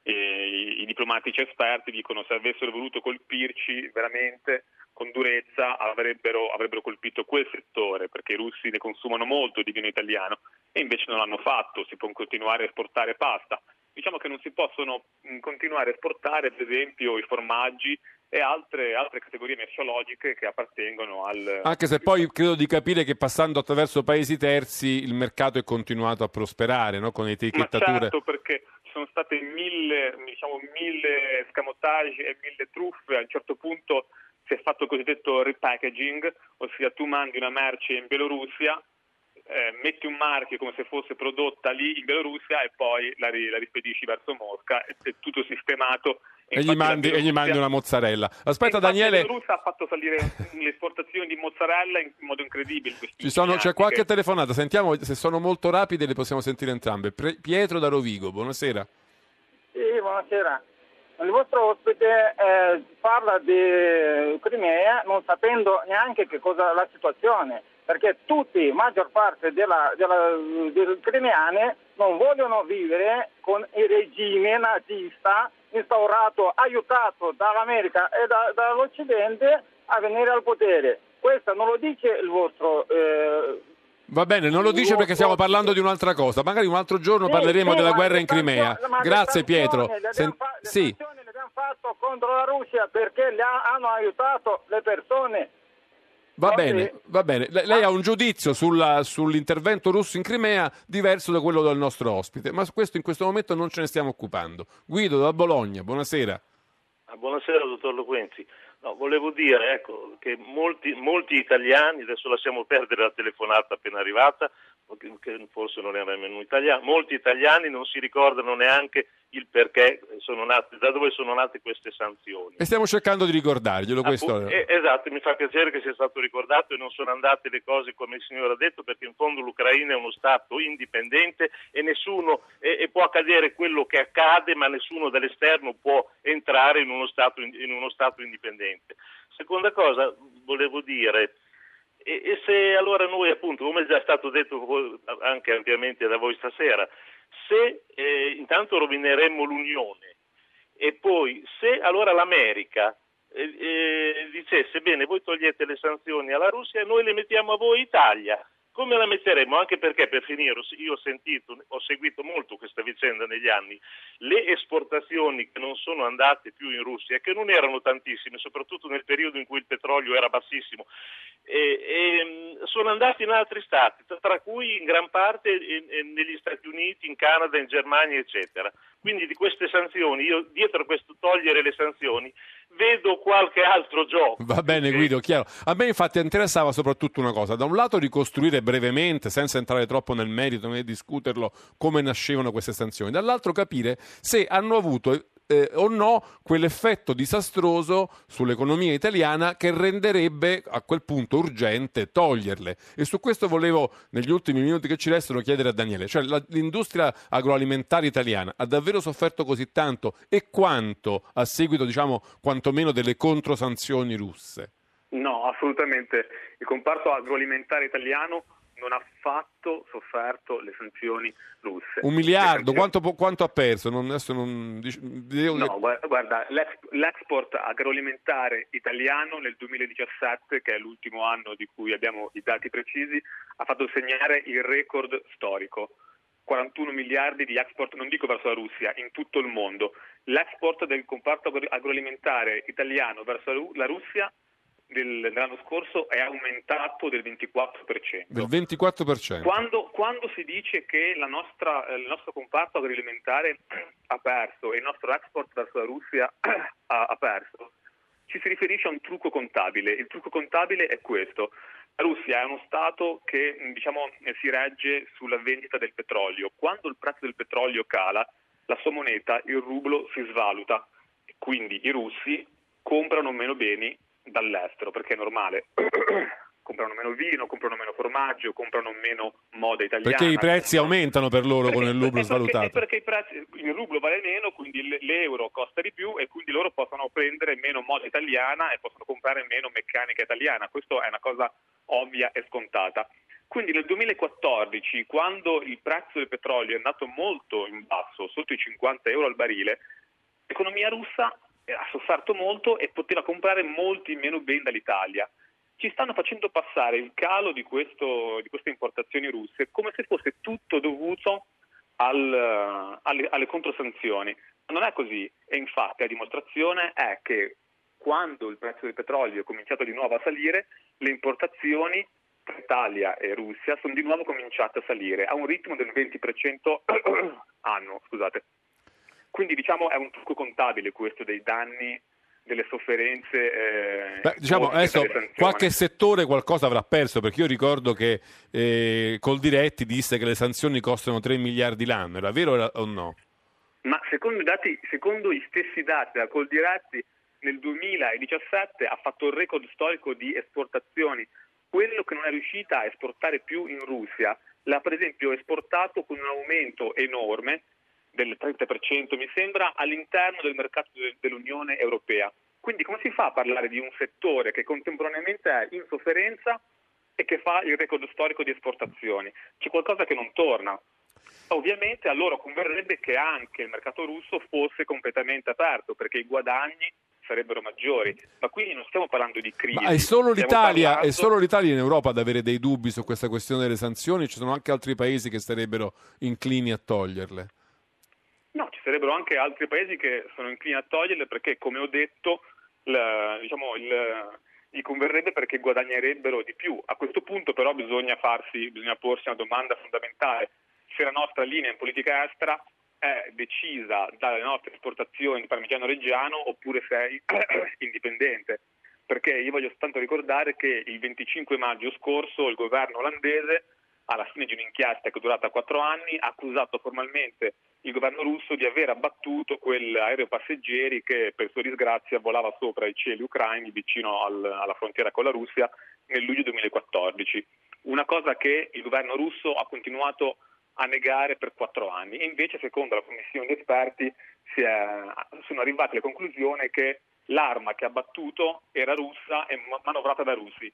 eh, i diplomatici esperti dicono, se avessero voluto colpirci veramente con durezza avrebbero, avrebbero colpito quel settore, perché i russi ne consumano molto di vino italiano, e invece non l'hanno fatto. Si può continuare a esportare pasta, diciamo che non si possono continuare a esportare per esempio i formaggi e altre, altre categorie merceologiche che appartengono al... Anche se poi credo di capire che passando attraverso paesi terzi il mercato è continuato a prosperare, no? Con etichettature... Ma certo, perché ci sono state mille, diciamo, mille scamotage e mille truffe. A un certo punto si è fatto il cosiddetto repackaging, ossia tu mandi una merce in Bielorussia, Eh, metti un marchio come se fosse prodotta lì in Bielorussia e poi la, ri, la rispedisci verso Mosca, e è tutto sistemato, e, e, gli mandi, Bielorussia... e gli mandi una mozzarella. Aspetta Daniele, la Bielorussia ha fatto salire le esportazioni di mozzarella in modo incredibile. Ci sono, c'è qualche telefonata, sentiamo se sono molto rapide, le possiamo sentire entrambe. Pre- Pietro da Rovigo, buonasera. Sì, buonasera. Il vostro ospite eh, parla di Crimea non sapendo neanche che cosa la situazione, perché tutti, maggior parte della, della, dei crimeani non vogliono vivere con il regime nazista instaurato, aiutato dall'America e da, dall'Occidente a venire al potere. Questo non lo dice il vostro... Eh, Va bene, non lo dice perché stiamo parlando di un'altra cosa, magari un altro giorno sì, parleremo sì, della guerra in Crimea. Grazie Pietro. Le Sen- fa- le sì. sanzioni le abbiamo fatto contro la Russia perché le ha- hanno aiutato le persone. Va bene, va bene. Le, lei ha un giudizio sulla, sull'intervento russo in Crimea diverso da quello del nostro ospite, ma questo in questo momento non ce ne stiamo occupando. Guido da Bologna, buonasera. Buonasera dottor Loquenzi. No, volevo dire, ecco, che molti, molti italiani, adesso lasciamo perdere la telefonata appena arrivata, che forse non era nemmeno italiano, molti italiani non si ricordano neanche il perché sono nate, da dove sono nate queste sanzioni. E stiamo cercando di ricordarglielo questo. Appunto, eh, esatto, mi fa piacere che sia stato ricordato e non sono andate le cose come il signore ha detto, perché in fondo l'Ucraina è uno Stato indipendente e nessuno e, e può accadere quello che accade, ma nessuno dall'esterno può entrare in uno Stato, in uno Stato indipendente. Seconda cosa, volevo dire... E se allora noi appunto, come è già stato detto anche ampiamente da voi stasera, se eh, intanto rovineremmo l'Unione e poi se allora l'America eh, eh, dicesse bene, voi togliete le sanzioni alla Russia e noi le mettiamo a voi Italia, come la metteremo? Anche perché, per finire, io ho sentito, ho seguito molto questa vicenda negli anni, le esportazioni che non sono andate più in Russia, che non erano tantissime, soprattutto nel periodo in cui il petrolio era bassissimo, e, e, sono andate in altri stati, tra cui in gran parte e, e negli Stati Uniti, in Canada, in Germania, eccetera. Quindi di queste sanzioni, io dietro questo togliere le sanzioni, vedo qualche altro gioco. Va bene Guido, chiaro. A me infatti interessava soprattutto una cosa, da un lato ricostruire brevemente, senza entrare troppo nel merito né discuterlo, come nascevano queste sanzioni, dall'altro capire se hanno avuto eh, o no quell'effetto disastroso sull'economia italiana che renderebbe a quel punto urgente toglierle. E su questo volevo, negli ultimi minuti che ci restano, chiedere a Daniele, cioè la, l'industria agroalimentare italiana ha davvero sofferto così tanto, e quanto a seguito, diciamo, quantomeno delle controsanzioni russe? No, assolutamente. Il comparto agroalimentare italiano non ha affatto sofferto le sanzioni russe. Un miliardo, sanzioni... quanto, quanto ha perso? Non, adesso non... No, guarda, l'export agroalimentare italiano nel duemiladiciassette, che è l'ultimo anno di cui abbiamo i dati precisi, ha fatto segnare il record storico. quarantuno miliardi di export, non dico verso la Russia, in tutto il mondo. L'export del comparto agroalimentare italiano verso la Russia dell'anno scorso è aumentato del ventiquattro per cento. Del ventiquattro per cento. Quando, quando si dice che la nostra, il nostro comparto agroalimentare ha perso e il nostro export verso la Russia ha, ha perso, ci si riferisce a un trucco contabile. Il trucco contabile è questo. La Russia è uno Stato che, diciamo, si regge sulla vendita del petrolio. Quando il prezzo del petrolio cala, la sua moneta, il rublo, si svaluta. Quindi i russi comprano meno beni dall'estero, perché è normale. Comprano meno vino, comprano meno formaggio, comprano meno moda italiana. Perché i prezzi aumentano per loro perché, con il rublo svalutato. Perché, perché i prezzi, il rublo vale meno, quindi l'euro costa di più e quindi loro possono prendere meno moda italiana e possono comprare meno meccanica italiana. Questo è una cosa ovvia e scontata. Quindi nel duemilaquattordici, quando il prezzo del petrolio è andato molto in basso, sotto i cinquanta euro al barile, l'economia russa ha sofferto molto e poteva comprare molti meno beni dall'Italia. Ci stanno facendo passare il calo di, questo, di queste importazioni russe come se fosse tutto dovuto al, alle, alle controsanzioni. Non è così, e infatti la dimostrazione è che quando il prezzo del petrolio è cominciato di nuovo a salire, le importazioni tra Italia e Russia sono di nuovo cominciate a salire a un ritmo del venti per cento anno, scusate. Quindi diciamo è un trucco contabile questo dei danni, delle sofferenze. Eh, Beh, diciamo adesso qualche settore qualcosa avrà perso, perché io ricordo che eh, Coldiretti disse che le sanzioni costano tre miliardi l'anno, era vero o no? Ma secondo i dati, secondo gli stessi dati da Coldiretti, nel duemiladiciassette ha fatto il record storico di esportazioni. Quello che non è riuscita a esportare più in Russia l'ha per esempio esportato con un aumento enorme del trenta per cento mi sembra all'interno del mercato dell'Unione Europea. Quindi come si fa a parlare di un settore che contemporaneamente è in sofferenza e che fa il record storico di esportazioni? C'è qualcosa che non torna. Ovviamente a loro converrebbe che anche il mercato russo fosse completamente aperto, perché i guadagni sarebbero maggiori, ma quindi non stiamo parlando di crisi. Ma è solo l'Italia, parlando... è solo l'Italia in Europa ad avere dei dubbi su questa questione delle sanzioni, ci sono anche altri paesi che sarebbero inclini a toglierle? No, ci sarebbero anche altri paesi che sono inclini a toglierle perché, come ho detto, la, diciamo il, gli converrebbe perché guadagnerebbero di più. A questo punto però bisogna farsi, bisogna porsi una domanda fondamentale: se la nostra linea in politica estera è decisa dalle nostre esportazioni di parmigiano reggiano oppure sei indipendente, perché io voglio soltanto ricordare che il venticinque maggio scorso il governo olandese, alla fine di un'inchiesta che è durata quattro anni, ha accusato formalmente il governo russo di aver abbattuto quell'aereo passeggeri che per sua disgrazia volava sopra i cieli ucraini vicino al, alla frontiera con la Russia nel luglio duemilaquattordici. Una cosa che il governo russo ha continuato a negare per quattro anni. E invece, secondo la commissione di esperti, si è, sono arrivati alla conclusione che l'arma che ha abbattuto era russa e manovrata da russi.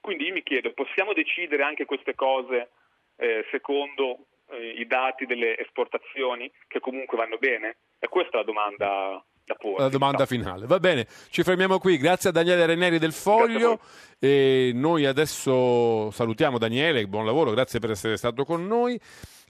Quindi io mi chiedo, possiamo decidere anche queste cose eh, secondo eh, i dati delle esportazioni che comunque vanno bene? E questa è la domanda da porre. La domanda finale. Va bene, ci fermiamo qui. Grazie a Daniele Ranieri del Foglio. E noi adesso salutiamo Daniele, buon lavoro, grazie per essere stato con noi.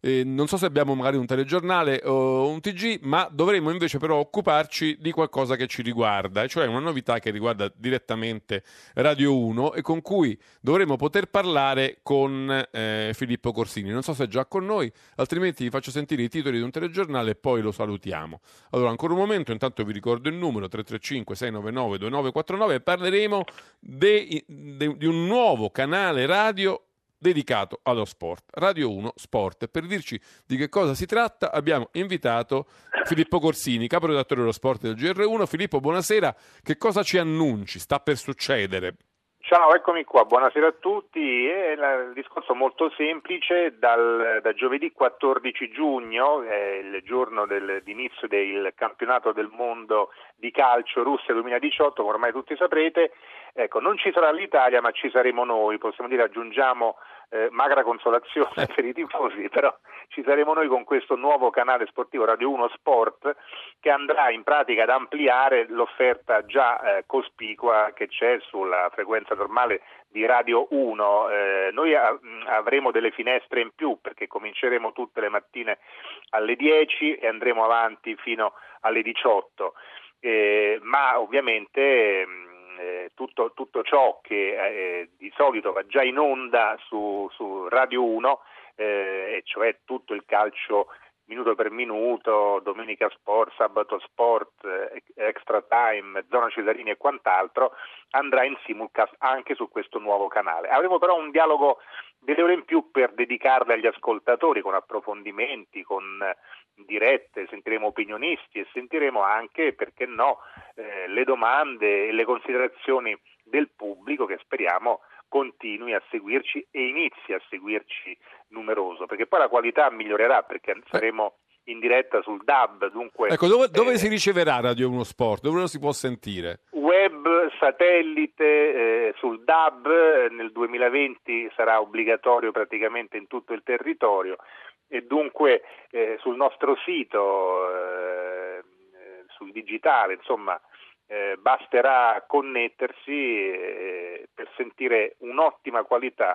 Eh, non so se abbiamo magari un telegiornale o un T G, ma dovremo invece però occuparci di qualcosa che ci riguarda, cioè una novità che riguarda direttamente Radio uno e con cui dovremo poter parlare con eh, Filippo Corsini. Non so se è già con noi, altrimenti vi faccio sentire i titoli di un telegiornale e poi lo salutiamo. Allora, ancora un momento, intanto vi ricordo il numero tre tre cinque sei nove nove due nove quattro nove e parleremo de, de, di un nuovo canale radio dedicato allo sport, Radio uno Sport. Per dirci di che cosa si tratta abbiamo invitato Filippo Corsini, caporedattore dello sport del G R uno. Filippo, buonasera, che cosa ci annunci? Sta per succedere? Ciao, eccomi qua, buonasera a tutti. È il discorso molto semplice: dal, da giovedì quattordici giugno, è il giorno del, d'inizio del campionato del mondo di calcio Russia duemiladiciotto, come ormai tutti saprete, ecco, non ci sarà l'Italia ma ci saremo noi, possiamo dire aggiungiamo eh, magra consolazione per i tifosi, però ci saremo noi con questo nuovo canale sportivo Radio uno Sport, che andrà in pratica ad ampliare l'offerta già eh, cospicua che c'è sulla frequenza normale di Radio uno. Eh, noi a- avremo delle finestre in più, perché cominceremo tutte le mattine alle dieci e andremo avanti fino alle diciotto, eh, ma ovviamente eh, tutto, tutto ciò che eh, di solito va già in onda su, su Radio uno, eh, e cioè tutto il calcio minuto per minuto, domenica sport, sabato sport, extra time, zona Cesarini e quant'altro, andrà in simulcast anche su questo nuovo canale. Avremo però un dialogo delle ore in più per dedicarle agli ascoltatori, con approfondimenti, con dirette, sentiremo opinionisti e sentiremo anche, perché no, eh, le domande e le considerazioni del pubblico, che speriamo continui a seguirci e inizi a seguirci numeroso, perché poi la qualità migliorerà, perché saremo in diretta sul D A B. Dunque, ecco, dove, dove eh, si riceverà Radio uno Sport? Dove lo si può sentire? Web, satellite, eh, sul D A B nel duemilaventi sarà obbligatorio praticamente in tutto il territorio, e dunque eh, sul nostro sito, eh, sul digitale, insomma, Eh, basterà connettersi eh, per sentire un'ottima qualità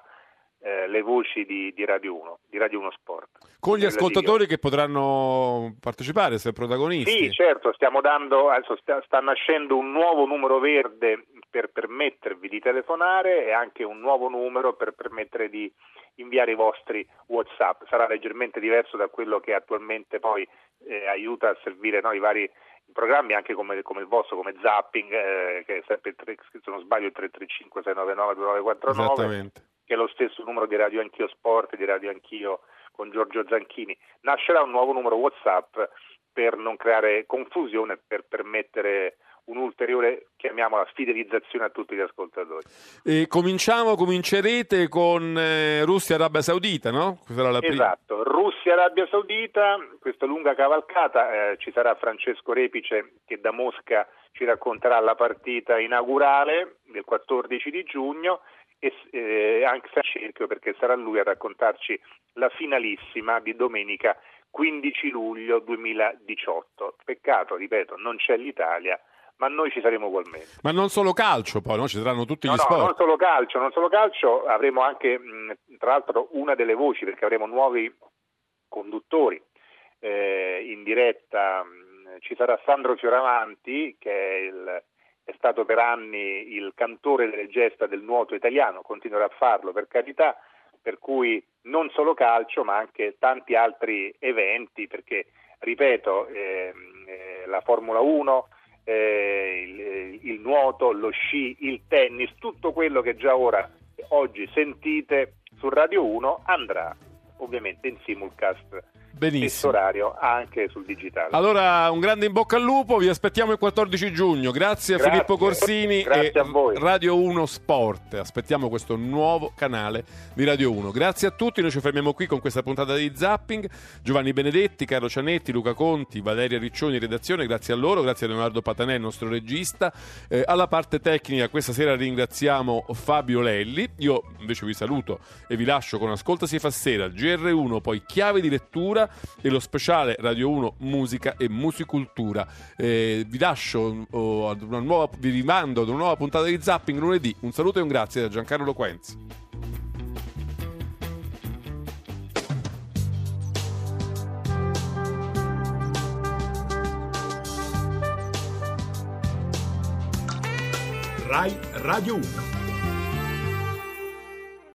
eh, le voci di, di Radio uno, di Radio uno Sport. Con gli ascoltatori che potranno partecipare, essere protagonisti. Sì, certo, stiamo dando, adesso sta, sta nascendo un nuovo numero verde per permettervi di telefonare, e anche un nuovo numero per permettere di inviare i vostri WhatsApp. Sarà leggermente diverso da quello che attualmente poi eh, aiuta a servire, no, i vari programmi, anche come, come il vostro, come Zapping, eh, che è sempre, se non sbaglio, il tre tre cinque sei nove nove due nove quattro nove, che è lo stesso numero di Radio Anch'io Sport, di Radio Anch'io con Giorgio Zanchini. Nascerà un nuovo numero WhatsApp per non creare confusione, per permettere un'ulteriore, chiamiamola, fidelizzazione a tutti gli ascoltatori. E cominciamo, comincerete con eh, Russia-Arabia Saudita, no? Sarà la prima. Esatto, Russia-Arabia Saudita, questa lunga cavalcata, eh, ci sarà Francesco Repice che da Mosca ci racconterà la partita inaugurale del quattordici di giugno, e eh, anche San Cerchio, perché sarà lui a raccontarci la finalissima di domenica quindici luglio duemiladiciotto. Peccato, ripeto, non c'è l'Italia, ma noi ci saremo ugualmente. Ma non solo calcio, poi, no? Ci saranno tutti gli no, no, sport. No, non solo calcio, non solo calcio, avremo anche, mh, tra l'altro, una delle voci, perché avremo nuovi conduttori eh, in diretta. Ci sarà Sandro Fioravanti, che è, il, è stato per anni il cantore delle gesta del nuoto italiano, continuerà a farlo, per carità, per cui non solo calcio, ma anche tanti altri eventi, perché, ripeto, eh, eh, la Formula uno, Eh, il, il nuoto, lo sci, il tennis, tutto quello che già ora oggi sentite su Radio uno andrà ovviamente in simulcast, stesso orario, anche sul digitale. Allora, un grande in bocca al lupo, vi aspettiamo il quattordici giugno. Grazie, grazie a Filippo Corsini, grazie e a voi. Radio uno Sport, aspettiamo questo nuovo canale di Radio uno. Grazie a tutti, noi ci fermiamo qui con questa puntata di Zapping. Giovanni Benedetti, Carlo Cianetti, Luca Conti, Valeria Riccioni in redazione, grazie a loro, grazie a Leonardo Patanè, il nostro regista. Eh, alla parte tecnica questa sera ringraziamo Fabio Lelli. Io invece vi saluto e vi lascio con Ascolta si fa sera, G R uno, poi Chiave di lettura e lo speciale Radio uno Musica e Musicultura. Eh, vi lascio oh, ad una nuova, vi rimando ad una nuova puntata di Zapping lunedì. Un saluto e un grazie da Giancarlo Quenzi. Rai Radio uno.